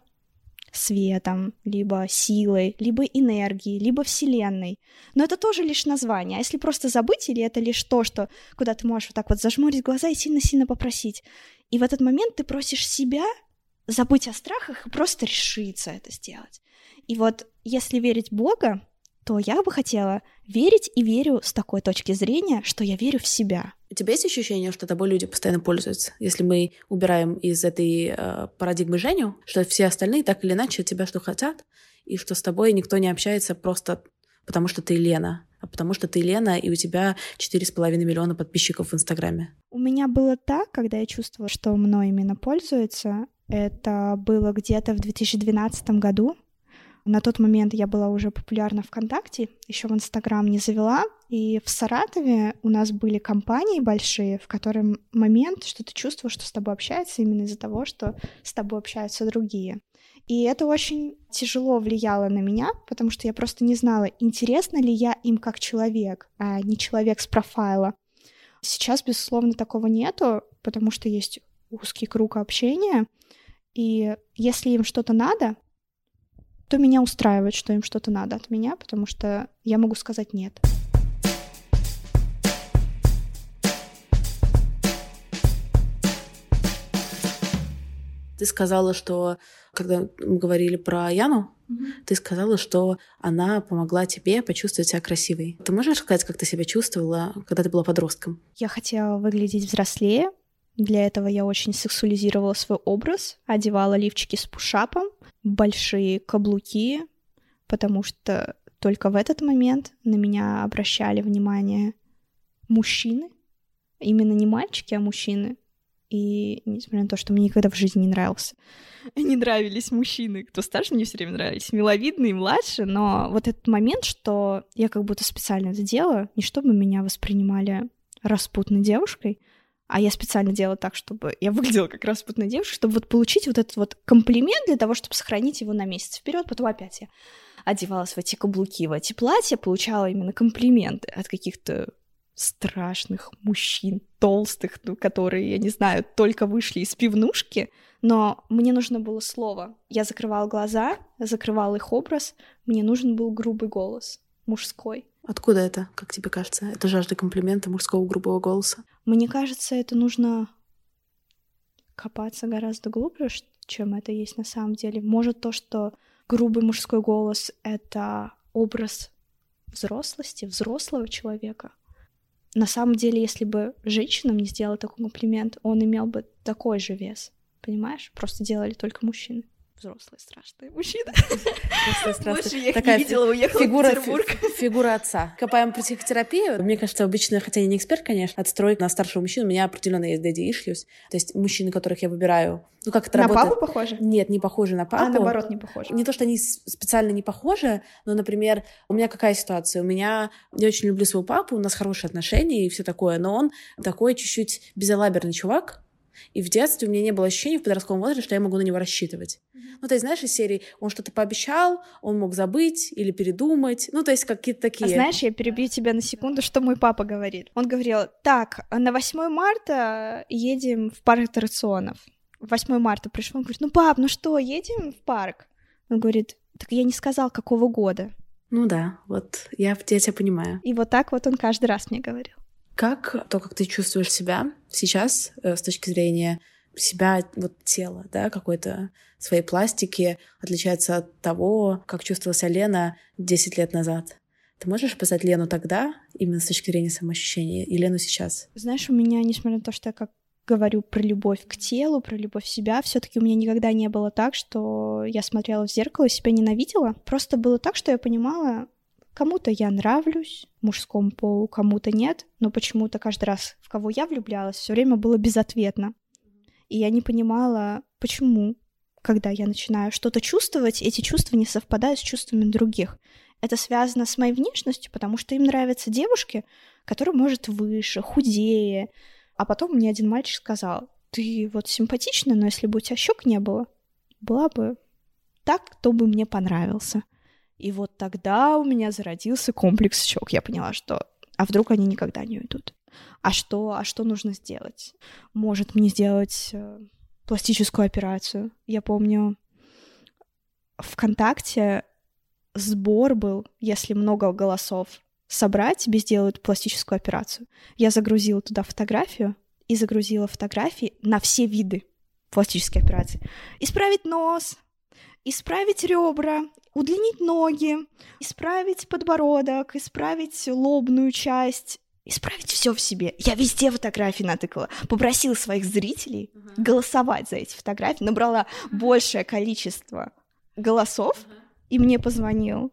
светом, либо силой, либо энергией, либо вселенной. Но это тоже лишь название. А если просто забыть, или это лишь то, что куда ты можешь вот так вот зажмурить глаза и сильно-сильно попросить. И в этот момент ты просишь себя забыть о страхах и просто решиться это сделать. И вот если верить Бога, то я бы хотела верить и верю с такой точки зрения, что я верю в себя. У тебя есть ощущение, что тобой люди постоянно пользуются? Если мы убираем из этой парадигмы Женю, что все остальные так или иначе от тебя что хотят, и что с тобой никто не общается просто потому, что ты Лена. А потому что ты Лена, и у тебя 4,5 миллиона подписчиков в Инстаграме. У меня было так, когда я чувствовала, что мной именно пользуются. Это было где-то в 2012 году. На тот момент я была уже популярна ВКонтакте, еще в Инстаграм не завела, и в Саратове у нас были компании большие, в котором момент, что ты чувствуешь, что с тобой общаются именно из-за того, что с тобой общаются другие. И это очень тяжело влияло на меня, потому что я просто не знала, интересна ли я им как человек, а не человек с профайла. Сейчас, безусловно, такого нету, потому что есть узкий круг общения, и если им что-то надо... то меня устраивает, что им что-то надо от меня, потому что я могу сказать «нет». Ты сказала, что, когда мы говорили про Яну, ты сказала, что она помогла тебе почувствовать себя красивой. Ты можешь сказать, как ты себя чувствовала, когда ты была подростком? Я хотела выглядеть взрослее, Для этого я очень сексуализировала свой образ, одевала лифчики с пушапом, большие каблуки, потому что только в этот момент на меня обращали внимание мужчины, именно не мальчики, а мужчины. И несмотря на то, что мне никогда в жизни не нравились мужчины, кто старше, мне все время нравились, миловидные, младше, но вот этот момент, что я как будто специально это делаю, не чтобы меня воспринимали распутной девушкой, а я специально делала так, чтобы я выглядела как распутная девушка, чтобы вот получить вот этот вот комплимент для того, чтобы сохранить его на месяц вперед. Потом опять я одевалась в эти каблуки, в эти платья, получала именно комплименты от каких-то страшных мужчин, толстых, ну, которые, я не знаю, только вышли из пивнушки, но мне нужно было слово. Я закрывала глаза, закрывала их образ, мне нужен был грубый голос, мужской. Откуда это, как тебе кажется? Это жажда комплимента мужского грубого голоса? Мне кажется, это нужно копаться гораздо глубже, чем это есть на самом деле. Может, то, что грубый мужской голос — это образ взрослости, взрослого человека. На самом деле, если бы женщина мне сделала такой комплимент, он имел бы такой же вес, понимаешь? Просто делали только мужчины. Взрослые страшные мужчины. Больше я их не видела, уехала в Петербург. Фигура отца. Копаем про психотерапию. Мне кажется, обычно, хотя я не эксперт, конечно, отстройка на старшего мужчину, у меня определенно есть daddy issues. То есть мужчины, которых я выбираю, ну как это работает? На папу похожи? Нет, не похожи на папу. А наоборот, не похожи. Не то, что они специально не похожи, но, например, у меня какая ситуация? Я очень люблю своего папу, у нас хорошие отношения и все такое, но он такой чуть-чуть безалаберный чувак. И в детстве у меня не было ощущения в подростковом возрасте, что я могу на него рассчитывать. Ну, то есть, знаешь, из серии «он что-то пообещал», «он мог забыть» или «передумать». Ну, то есть, какие-то такие... А знаешь, я перебью тебя на секунду, что мой папа говорит. Он говорил: так, на 8 марта едем в парк аттракционов. 8 марта пришло, он говорит: ну, пап, ну что, едем в парк? Он говорит: так я не сказал, какого года. Ну да, вот я тебя понимаю. И вот так вот он каждый раз мне говорил. Как ты чувствуешь себя сейчас с точки зрения себя, вот тела, да, какой-то своей пластики, отличается от того, как чувствовала себя Лена 10 лет назад? Ты можешь описать Лену тогда, именно с точки зрения самоощущения, и Лену сейчас? Знаешь, у меня, несмотря на то, что я как говорю про любовь к телу, про любовь к себе, все-таки у меня никогда не было так, что я смотрела в зеркало и себя ненавидела. Просто было так, что я понимала: кому-то я нравлюсь, мужскому полу, кому-то нет, но почему-то каждый раз, в кого я влюблялась, все время было безответно. И я не понимала, почему, когда я начинаю что-то чувствовать, эти чувства не совпадают с чувствами других. Это связано с моей внешностью, потому что им нравятся девушки, которые, может, выше, худее. А потом мне один мальчик сказал: ты вот симпатична, но если бы у тебя щек не было, была бы так, кто бы мне понравился. И вот тогда у меня зародился комплекс щек. Я поняла, что а вдруг они никогда не уйдут? А что нужно сделать? Может, мне сделать пластическую операцию? Я помню, ВКонтакте сбор был, если много голосов собрать, тебе сделают пластическую операцию. Я загрузила туда фотографию и загрузила фотографии на все виды пластической операции. Исправить нос, исправить ребра, удлинить ноги, исправить подбородок, исправить лобную часть, исправить все в себе. Я везде фотографии натыкала, попросила своих зрителей голосовать за эти фотографии, набрала большее количество голосов, и мне позвонил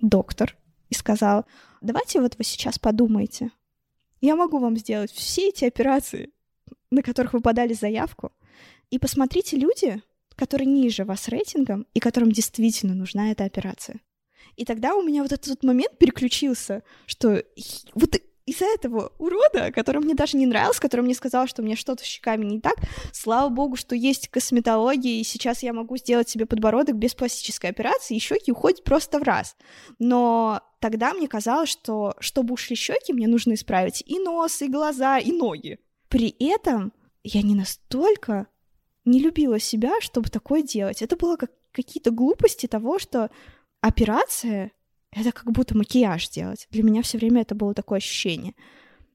доктор и сказал: давайте вот вы сейчас подумаете, я могу вам сделать все эти операции, на которых вы подали заявку, и посмотрите люди, которые ниже вас рейтингом и которым действительно нужна эта операция. И тогда у меня вот этот момент переключился, что вот из-за этого урода, который мне даже не нравился, который мне сказал, что у меня что-то с щеками не так, слава богу, что есть косметология, и сейчас я могу сделать себе подбородок без пластической операции, и щеки уходят просто в раз. Но тогда мне казалось, что чтобы ушли щеки, мне нужно исправить и нос, и глаза, и ноги. При этом я не настолько... не любила себя, чтобы такое делать. Это было как какие-то глупости того, что операция — это как будто макияж делать. Для меня все время это было такое ощущение.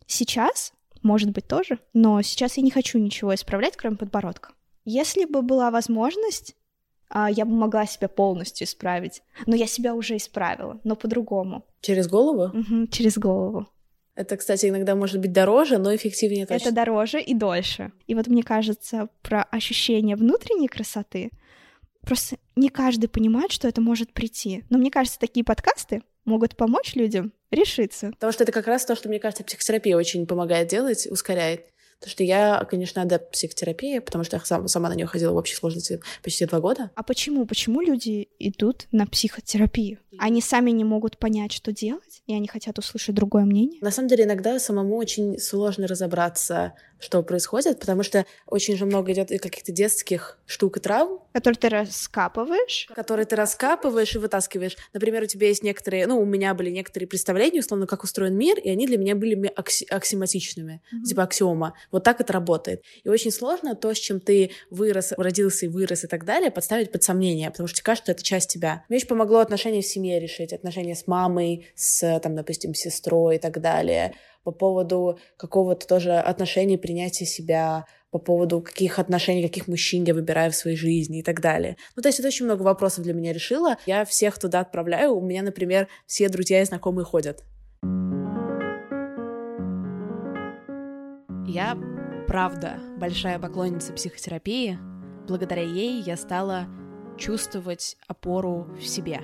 Сейчас, может быть, тоже, но сейчас я не хочу ничего исправлять, кроме подбородка. Если бы была возможность, я бы могла себя полностью исправить. Но я себя уже исправила, но по-другому. Через голову? Через голову. Это, кстати, иногда может быть дороже, но эффективнее точно. Это дороже и дольше. И вот мне кажется, про ощущение внутренней красоты просто не каждый понимает, что это может прийти. Но мне кажется, такие подкасты могут помочь людям решиться. Потому что это как раз то, что, мне кажется, психотерапия очень помогает делать, ускоряет. Потому что я, конечно, адепт психотерапии, потому что я сама на нее ходила в общей сложности почти 2 года. А почему? Почему люди идут на психотерапию? Они сами не могут понять, что делать, и они хотят услышать другое мнение? На самом деле, иногда самому очень сложно разобраться, что происходит, потому что очень же много идет каких-то детских штук и травм. Которые ты раскапываешь и вытаскиваешь. Например, у тебя есть некоторые... Ну, у меня были некоторые представления, условно, как устроен мир, и они для меня были аксиоматичными, типа аксиома. Вот так это работает. И очень сложно то, с чем ты родился и вырос и так далее, подставить под сомнение, потому что тебе кажется, что это часть тебя. Мне очень помогло отношения в семье решить, отношения с мамой, с, там, допустим, сестрой и так далее, по поводу какого-то тоже отношения, принятия себя, по поводу каких отношений, каких мужчин я выбираю в своей жизни и так далее. Ну, то есть это очень много вопросов для меня решило. Я всех туда отправляю. У меня, например, все друзья и знакомые ходят. Я, правда, большая поклонница психотерапии. Благодаря ей я стала чувствовать опору в себе.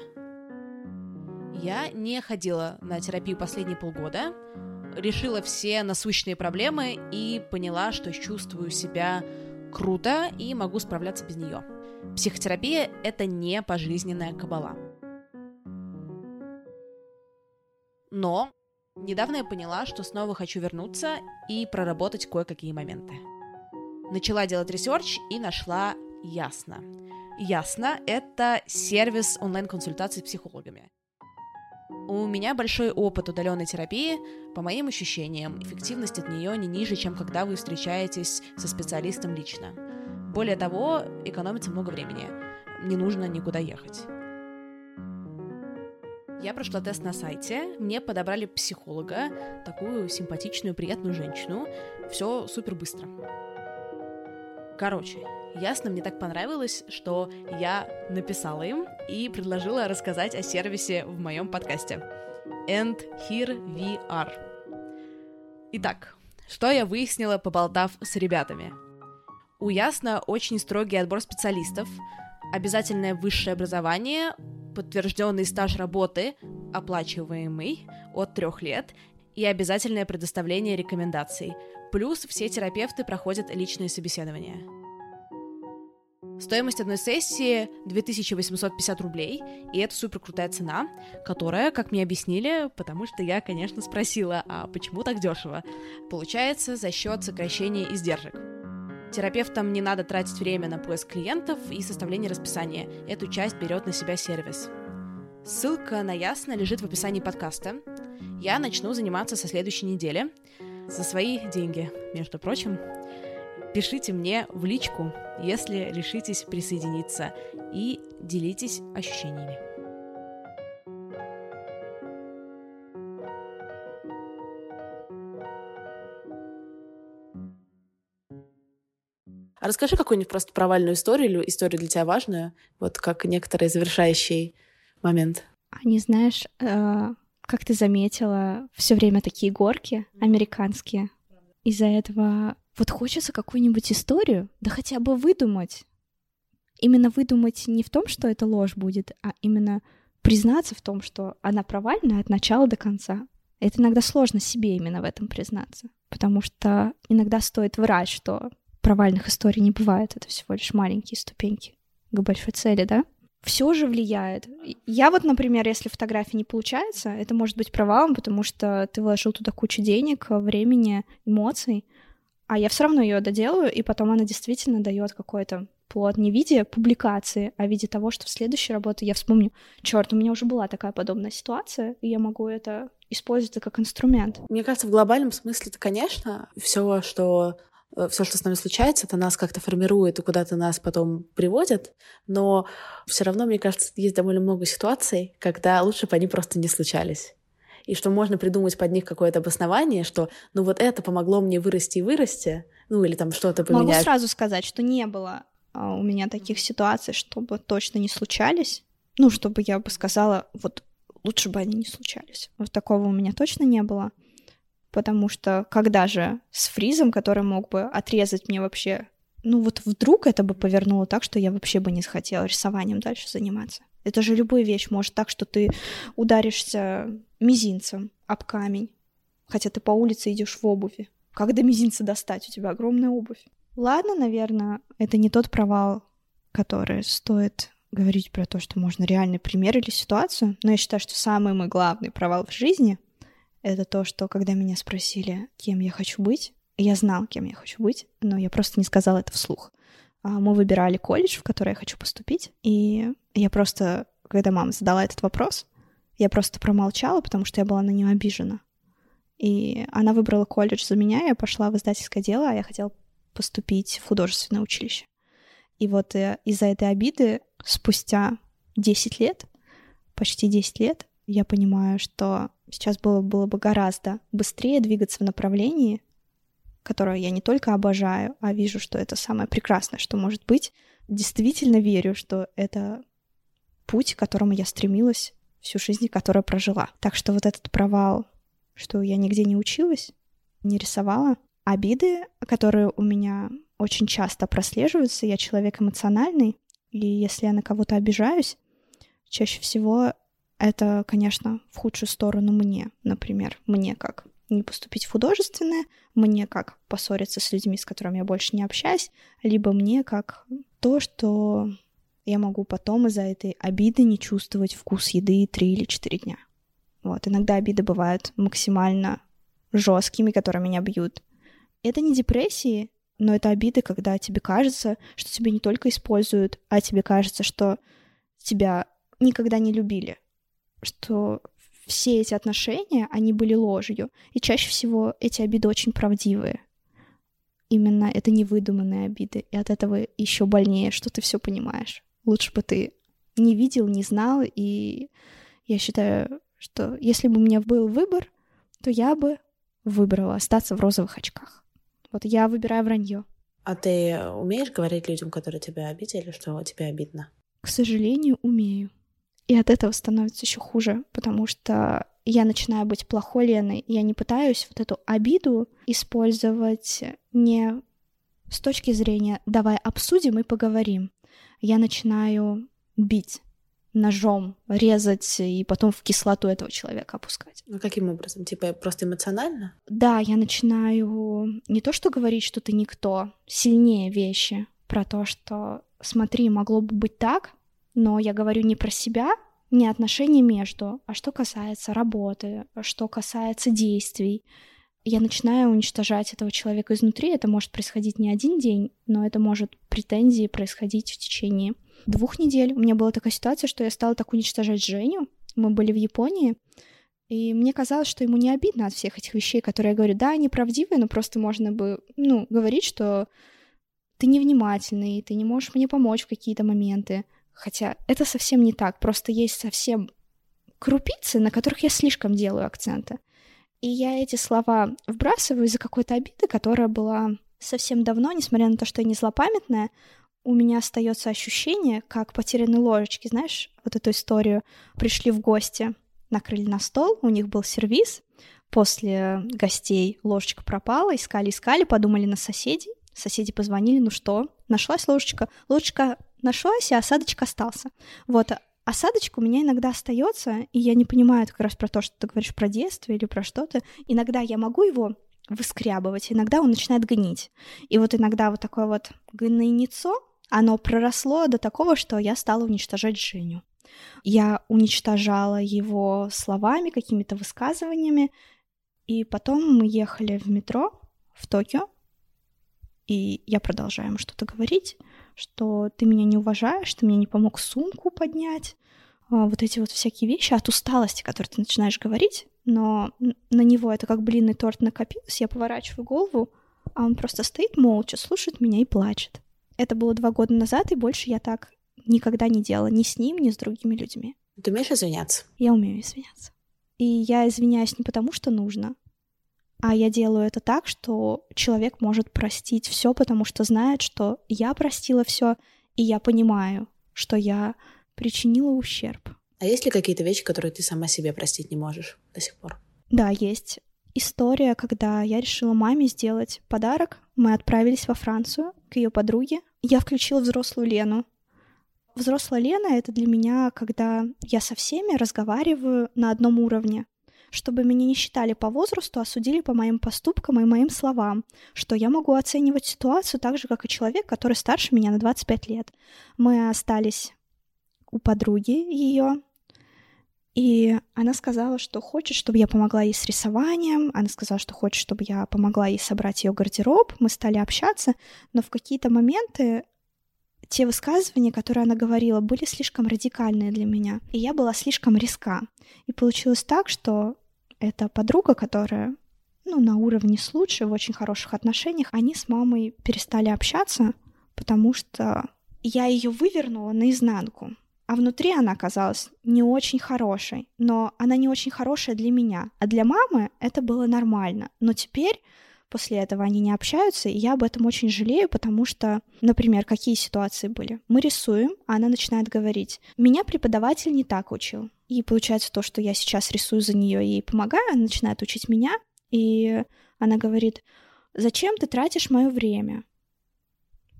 Я не ходила на терапию последние полгода, решила все насущные проблемы и поняла, что чувствую себя круто и могу справляться без нее. Психотерапия — это не пожизненная кабала. Но... недавно я поняла, что снова хочу вернуться и проработать кое-какие моменты. Начала делать ресерч и нашла Ясно. Ясно — это сервис онлайн-консультаций с психологами. У меня большой опыт удаленной терапии. По моим ощущениям, эффективность от нее не ниже, чем когда вы встречаетесь со специалистом лично. Более того, экономится много времени. Не нужно никуда ехать. Я прошла тест на сайте, мне подобрали психолога, такую симпатичную, приятную женщину. Все супер быстро. Короче, Ясно мне так понравилось, что я написала им и предложила рассказать о сервисе в моем подкасте. And here we are. Итак, что я выяснила, поболтав с ребятами? У Ясно очень строгий отбор специалистов, обязательное высшее образование, подтвержденный стаж работы, оплачиваемый от 3 лет, и обязательное предоставление рекомендаций. Плюс все терапевты проходят личные собеседования. Стоимость одной сессии 2850 рублей, и это суперкрутая цена, которая, как мне объяснили, потому что я, конечно, спросила, а почему так дешево, получается за счет сокращения издержек. Терапевтам не надо тратить время на поиск клиентов и составление расписания. Эту часть берет на себя сервис. Ссылка на Ясно лежит в описании подкаста. Я начну заниматься со следующей недели. За свои деньги, между прочим. Пишите мне в личку, если решитесь присоединиться, и делитесь ощущениями. А расскажи какую-нибудь просто провальную историю или историю для тебя важную, вот как некоторый завершающий момент. А не знаешь, как ты заметила, все время такие горки американские. Из-за этого вот хочется какую-нибудь историю, да хотя бы выдумать. Именно выдумать не в том, что это ложь будет, а именно признаться в том, что она провальная от начала до конца. Это иногда сложно себе именно в этом признаться, потому что иногда стоит врать, что... провальных историй не бывает, это всего лишь маленькие ступеньки к большой цели, да? Все же влияет. Я вот, например, если фотографии не получается, это может быть провалом, потому что ты вложил туда кучу денег, времени, эмоций, а я все равно ее доделаю, и потом она действительно дает какой-то плод не в виде публикации, а в виде того, что в следующей работе я вспомню, черт, у меня уже была такая подобная ситуация, и я могу это использовать как инструмент. Мне кажется, в глобальном смысле-то, конечно, Все, что с нами случается, это нас как-то формирует и куда-то нас потом приводит, но все равно, мне кажется, есть довольно много ситуаций, когда лучше бы они просто не случались. И что можно придумать под них какое-то обоснование, что ну вот это помогло мне вырасти, ну или там что-то поменять. Могу сразу сказать, что не было у меня таких ситуаций, чтобы точно не случались, ну чтобы я бы сказала, вот лучше бы они не случались. Вот такого у меня точно не было. потому что когда же с фризом, который мог бы отрезать мне вообще... Ну вот вдруг это бы повернуло так, что я вообще бы не захотела рисованием дальше заниматься. Это же любая вещь может так, что ты ударишься мизинцем об камень, хотя ты по улице идешь в обуви. Как до мизинца достать? У тебя огромная обувь. Ладно, наверное, это не тот провал, который стоит говорить про то, что можно реальный пример или ситуацию, но я считаю, что самый мой главный провал в жизни — это то, что когда меня спросили, кем я хочу быть, я знала, кем я хочу быть, но я просто не сказала это вслух. Мы выбирали колледж, в который я хочу поступить, и я просто, когда мама задала этот вопрос, я просто промолчала, потому что я была на нее обижена. И она выбрала колледж за меня, я пошла в издательское дело, а я хотела поступить в художественное училище. И вот из-за этой обиды спустя 10 лет, почти 10 лет, я понимаю, что сейчас было бы гораздо быстрее двигаться в направлении, которое я не только обожаю, а вижу, что это самое прекрасное, что может быть. Действительно верю, что это путь, к которому я стремилась всю жизнь, которую прожила. Так что вот этот провал, что я нигде не училась, не рисовала, обиды, которые у меня очень часто прослеживаются. Я человек эмоциональный, и если я на кого-то обижаюсь, чаще всего это, конечно, в худшую сторону мне, например. Мне как не поступить в художественное, мне как поссориться с людьми, с которыми я больше не общаюсь, либо мне как то, что я могу потом из-за этой обиды не чувствовать вкус еды 3 или 4 дня. Вот. Иногда обиды бывают максимально жесткими, которые меня бьют. Это не депрессии, но это обиды, когда тебе кажется, что тебя не только используют, а тебе кажется, что тебя никогда не любили, что все эти отношения, они были ложью. И чаще всего эти обиды очень правдивые. Именно это невыдуманные обиды. И от этого еще больнее, что ты все понимаешь. Лучше бы ты не видел, не знал. И я считаю, что если бы у меня был выбор, то я бы выбрала остаться в розовых очках. Вот я выбираю вранье. А ты умеешь говорить людям, которые тебя обидели, что тебе обидно? К сожалению, умею. И от этого становится еще хуже, потому что я начинаю быть плохой Леной. Я не пытаюсь вот эту обиду использовать не с точки зрения «давай обсудим и поговорим». Я начинаю бить ножом, резать и потом в кислоту этого человека опускать. А каким образом? Типа просто эмоционально? Да, я начинаю не то что говорить, что ты никто, сильнее вещи про то, что смотри, могло бы быть так, но я говорю не про себя, не отношения между, а что касается работы, что касается действий. Я начинаю уничтожать этого человека изнутри. Это может происходить не один день, но это может претензии происходить в течение 2 недель. У меня была такая ситуация, что я стала так уничтожать Женю. Мы были в Японии, и мне казалось, что ему не обидно от всех этих вещей, которые я говорю. Да, они правдивые, но просто можно бы, говорить, что ты невнимательный, ты не можешь мне помочь в какие-то моменты. Хотя это совсем не так. Просто есть совсем крупицы, на которых я слишком делаю акценты. И я эти слова вбрасываю из-за какой-то обиды, которая была совсем давно, несмотря на то, что я не злопамятная. У меня остается ощущение, как потерянные ложечки. Знаешь, вот эту историю. Пришли в гости, накрыли на стол, у них был сервиз. После гостей ложечка пропала, искали, подумали на соседей. Соседи позвонили, нашлась ложечка. Ложечка нашлась, и осадочек остался. Вот, осадочек у меня иногда остается, и я не понимаю, это как раз про то, что ты говоришь про детство или про что-то. Иногда я могу его выскрябывать, иногда он начинает гнить. И вот иногда вот такое вот гнойницо, оно проросло до такого, что я стала уничтожать Женю. Я уничтожала его словами, какими-то высказываниями. И потом мы ехали в метро в Токио, и я продолжаю ему что-то говорить, что ты меня не уважаешь, ты мне не помог сумку поднять, вот эти вот всякие вещи от усталости, которые ты начинаешь говорить, но на него это как блинный торт накопилось, я поворачиваю голову, а он просто стоит молча, слушает меня и плачет. Это было 2 года назад, и больше я так никогда не делала, ни с ним, ни с другими людьми. Ты умеешь извиняться? Я умею извиняться. И я извиняюсь не потому, что нужно, а я делаю это так, что человек может простить все, потому что знает, что я простила все, и я понимаю, что я причинила ущерб. А есть ли какие-то вещи, которые ты сама себе простить не можешь до сих пор? Да, есть. история, когда я решила маме сделать подарок. Мы отправились во Францию к ее подруге. Я включила взрослую Лену. Взрослая Лена — это для меня, когда я со всеми разговариваю на одном уровне, чтобы меня не считали по возрасту, а судили по моим поступкам и моим словам, что я могу оценивать ситуацию так же, как и человек, который старше меня на 25 лет. Мы остались у подруги ее, и она сказала, что хочет, чтобы я помогла ей с рисованием, она сказала, что хочет, чтобы я помогла ей собрать ее гардероб, мы стали общаться, но в какие-то моменты те высказывания, которые она говорила, были слишком радикальные для меня, и я была слишком резка. И получилось так, что эта подруга, которая, на уровне с лучшей, в очень хороших отношениях, они с мамой перестали общаться, потому что я ее вывернула наизнанку. А внутри она оказалась не очень хорошей, но она не очень хорошая для меня. А для мамы это было нормально. Но теперь после этого они не общаются, и я об этом очень жалею, потому что, например, какие ситуации были? Мы рисуем, а она начинает говорить: «Меня преподаватель не так учил». И получается то, что я сейчас рисую за нее и ей помогаю, она начинает учить меня, и она говорит: «Зачем ты тратишь мое время?»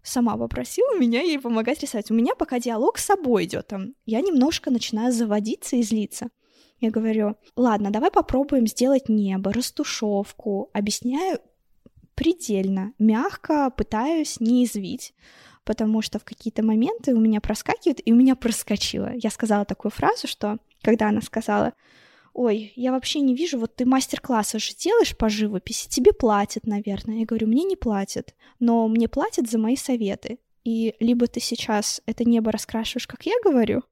Сама попросила меня ей помогать рисовать. У меня пока диалог с собой идет. Я немножко начинаю заводиться и злиться. Я говорю: «Ладно, давай попробуем сделать небо, растушевку». Объясняю предельно, мягко, пытаюсь не извить, потому что в какие-то моменты у меня проскакивает, и у меня проскочило. Я сказала такую фразу, что когда она сказала: «Ой, я вообще не вижу, вот ты мастер-классы же делаешь по живописи, тебе платят, наверное». Я говорю: «Мне не платят, но мне платят за мои советы. И либо ты сейчас это небо раскрашиваешь, как я говорю,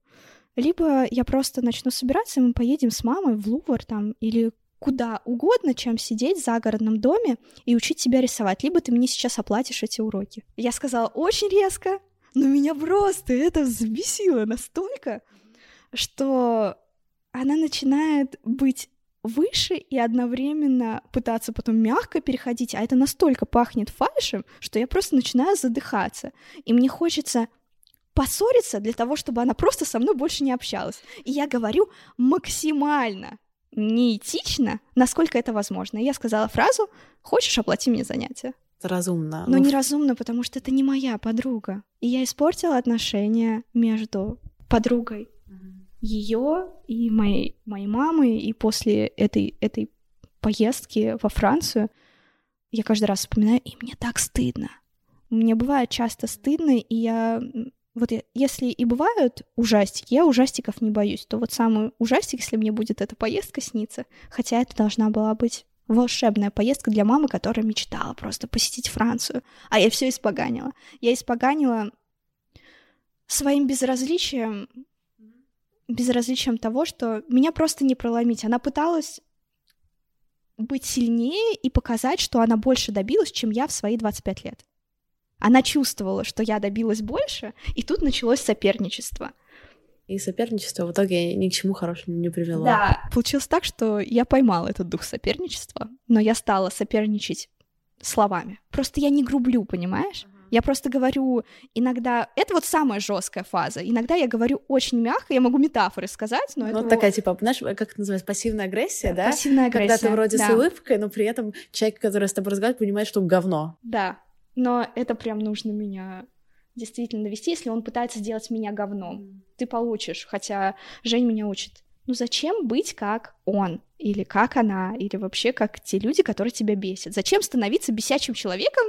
либо я просто начну собираться, и мы поедем с мамой в Лувр там или куда угодно, чем сидеть в загородном доме и учить тебя рисовать. Либо ты мне сейчас оплатишь эти уроки». Я сказала очень резко, но меня просто это взбесило настолько, что она начинает быть выше и одновременно пытаться потом мягко переходить, а это настолько пахнет фальшем, что я просто начинаю задыхаться. И мне хочется поссориться для того, чтобы она просто со мной больше не общалась. И я говорю максимально неэтично, насколько это возможно. Я сказала фразу: «Хочешь, оплати мне занятия». Это разумно. Но неразумно, потому что это не моя подруга. И я испортила отношения между подругой ее и моей мамы. И после этой поездки во Францию я каждый раз вспоминаю, и мне так стыдно. Мне бывает часто стыдно, и если и бывают ужастики, я ужастиков не боюсь, то вот самый ужастик, если мне будет эта поездка сниться, хотя это должна была быть волшебная поездка для мамы, которая мечтала просто посетить Францию, а я все испоганила. Я испоганила своим безразличием того, что меня просто не проломить. Она пыталась быть сильнее и показать, что она больше добилась, чем я в свои 25 лет. Она чувствовала, что я добилась больше, и тут началось соперничество. И соперничество в итоге ни к чему хорошему не привело. Да, получилось так, что я поймала этот дух соперничества, но я стала соперничать словами. Просто я не грублю, понимаешь? Я просто говорю иногда... Это вот самая жесткая фаза. Иногда я говорю очень мягко, я могу метафоры сказать, но это... Вот такая, типа, знаешь, как это называется, пассивная агрессия, да? Пассивная агрессия, когда ты вроде с улыбкой, но при этом человек, который с тобой разговаривает, понимает, что он говно. Да. Но это прям нужно меня действительно довести, если он пытается сделать меня говном. Ты получишь, хотя Жень меня учит. Зачем быть как он, или как она, или вообще как те люди, которые тебя бесят? Зачем становиться бесячим человеком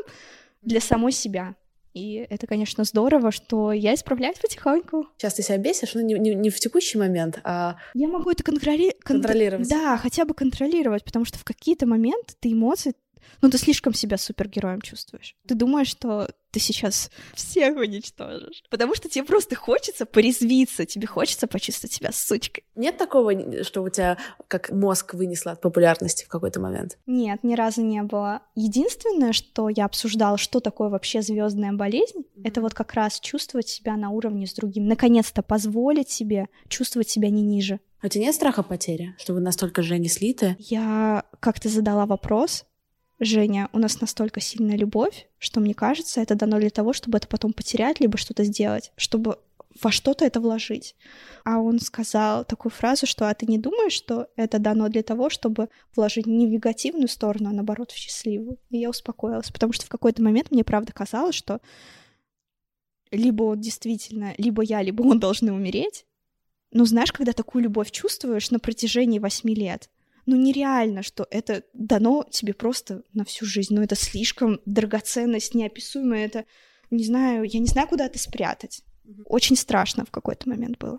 для самой себя? И это, конечно, здорово, что я исправляюсь потихоньку. Сейчас ты себя бесишь, не в текущий момент, а... Я могу это контролировать. Да, хотя бы контролировать, потому что в какие-то моменты ты эмоции... ты слишком себя супергероем чувствуешь. Ты думаешь, что ты сейчас всех уничтожишь. Потому что тебе просто хочется порезвиться, тебе хочется почувствовать себя сучкой. Нет такого, что у тебя как мозг вынесло от популярности в какой-то момент? Нет, ни разу не было. Единственное, что я обсуждала, что такое вообще звездная болезнь, это вот как раз чувствовать себя на уровне с другим. Наконец-то позволить себе чувствовать себя не ниже. А у тебя нет страха потери, что вы настолько же не слиты? Я как-то задала вопрос: Женя, у нас настолько сильная любовь, что, мне кажется, это дано для того, чтобы это потом потерять, либо что-то сделать, чтобы во что-то это вложить. А он сказал такую фразу, что «а ты не думаешь, что это дано для того, чтобы вложить не в негативную сторону, а наоборот в счастливую?» И я успокоилась, потому что в какой-то момент мне правда казалось, что либо он действительно, либо я, либо он должны умереть. Но знаешь, когда такую любовь чувствуешь на протяжении 8 лет, ну нереально, что это дано тебе просто на всю жизнь. Ну это слишком драгоценность неописуемая, это, не знаю, я не знаю, куда это спрятать. Очень страшно в какой-то момент было.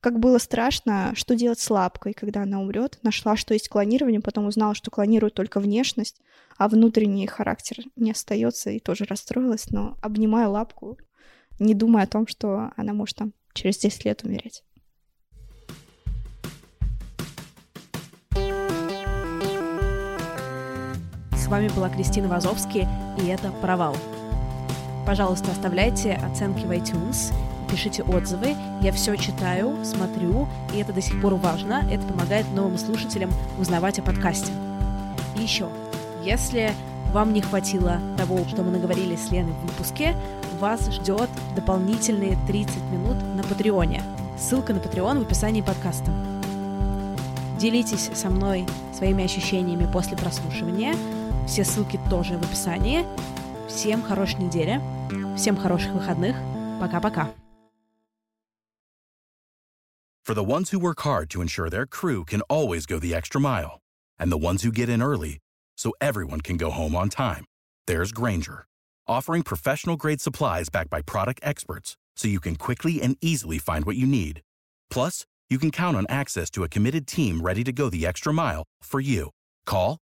Как было страшно, что делать с Лапкой, когда она умрет. Нашла, что есть клонирование, потом узнала, что клонируют только внешность, а внутренний характер не остается, и тоже расстроилась, но обнимаю Лапку, не думая о том, что она может там через 10 лет умереть. С вами была Кристина Вазовски, и это «Провал». Пожалуйста, оставляйте оценки в iTunes, пишите отзывы. Я все читаю, смотрю, и это до сих пор важно. Это помогает новым слушателям узнавать о подкасте. И еще, если вам не хватило того, что мы наговорили с Леной в выпуске, вас ждет дополнительные 30 минут на Патреоне. Ссылка на Патреон в описании подкаста. Делитесь со мной своими ощущениями после прослушивания. Все ссылки тоже в описании. Всем хорошей недели. Всем хороших выходных. Пока-пока. For the ones who work hard to ensure their crew can always go the extra mile, and the ones who get in early so everyone can go home on time, there's Grainger, offering professional-grade supplies backed by product experts so you can quickly and easily find what you need. Plus, you can count on access to a committed team ready to go the extra mile for you. Call,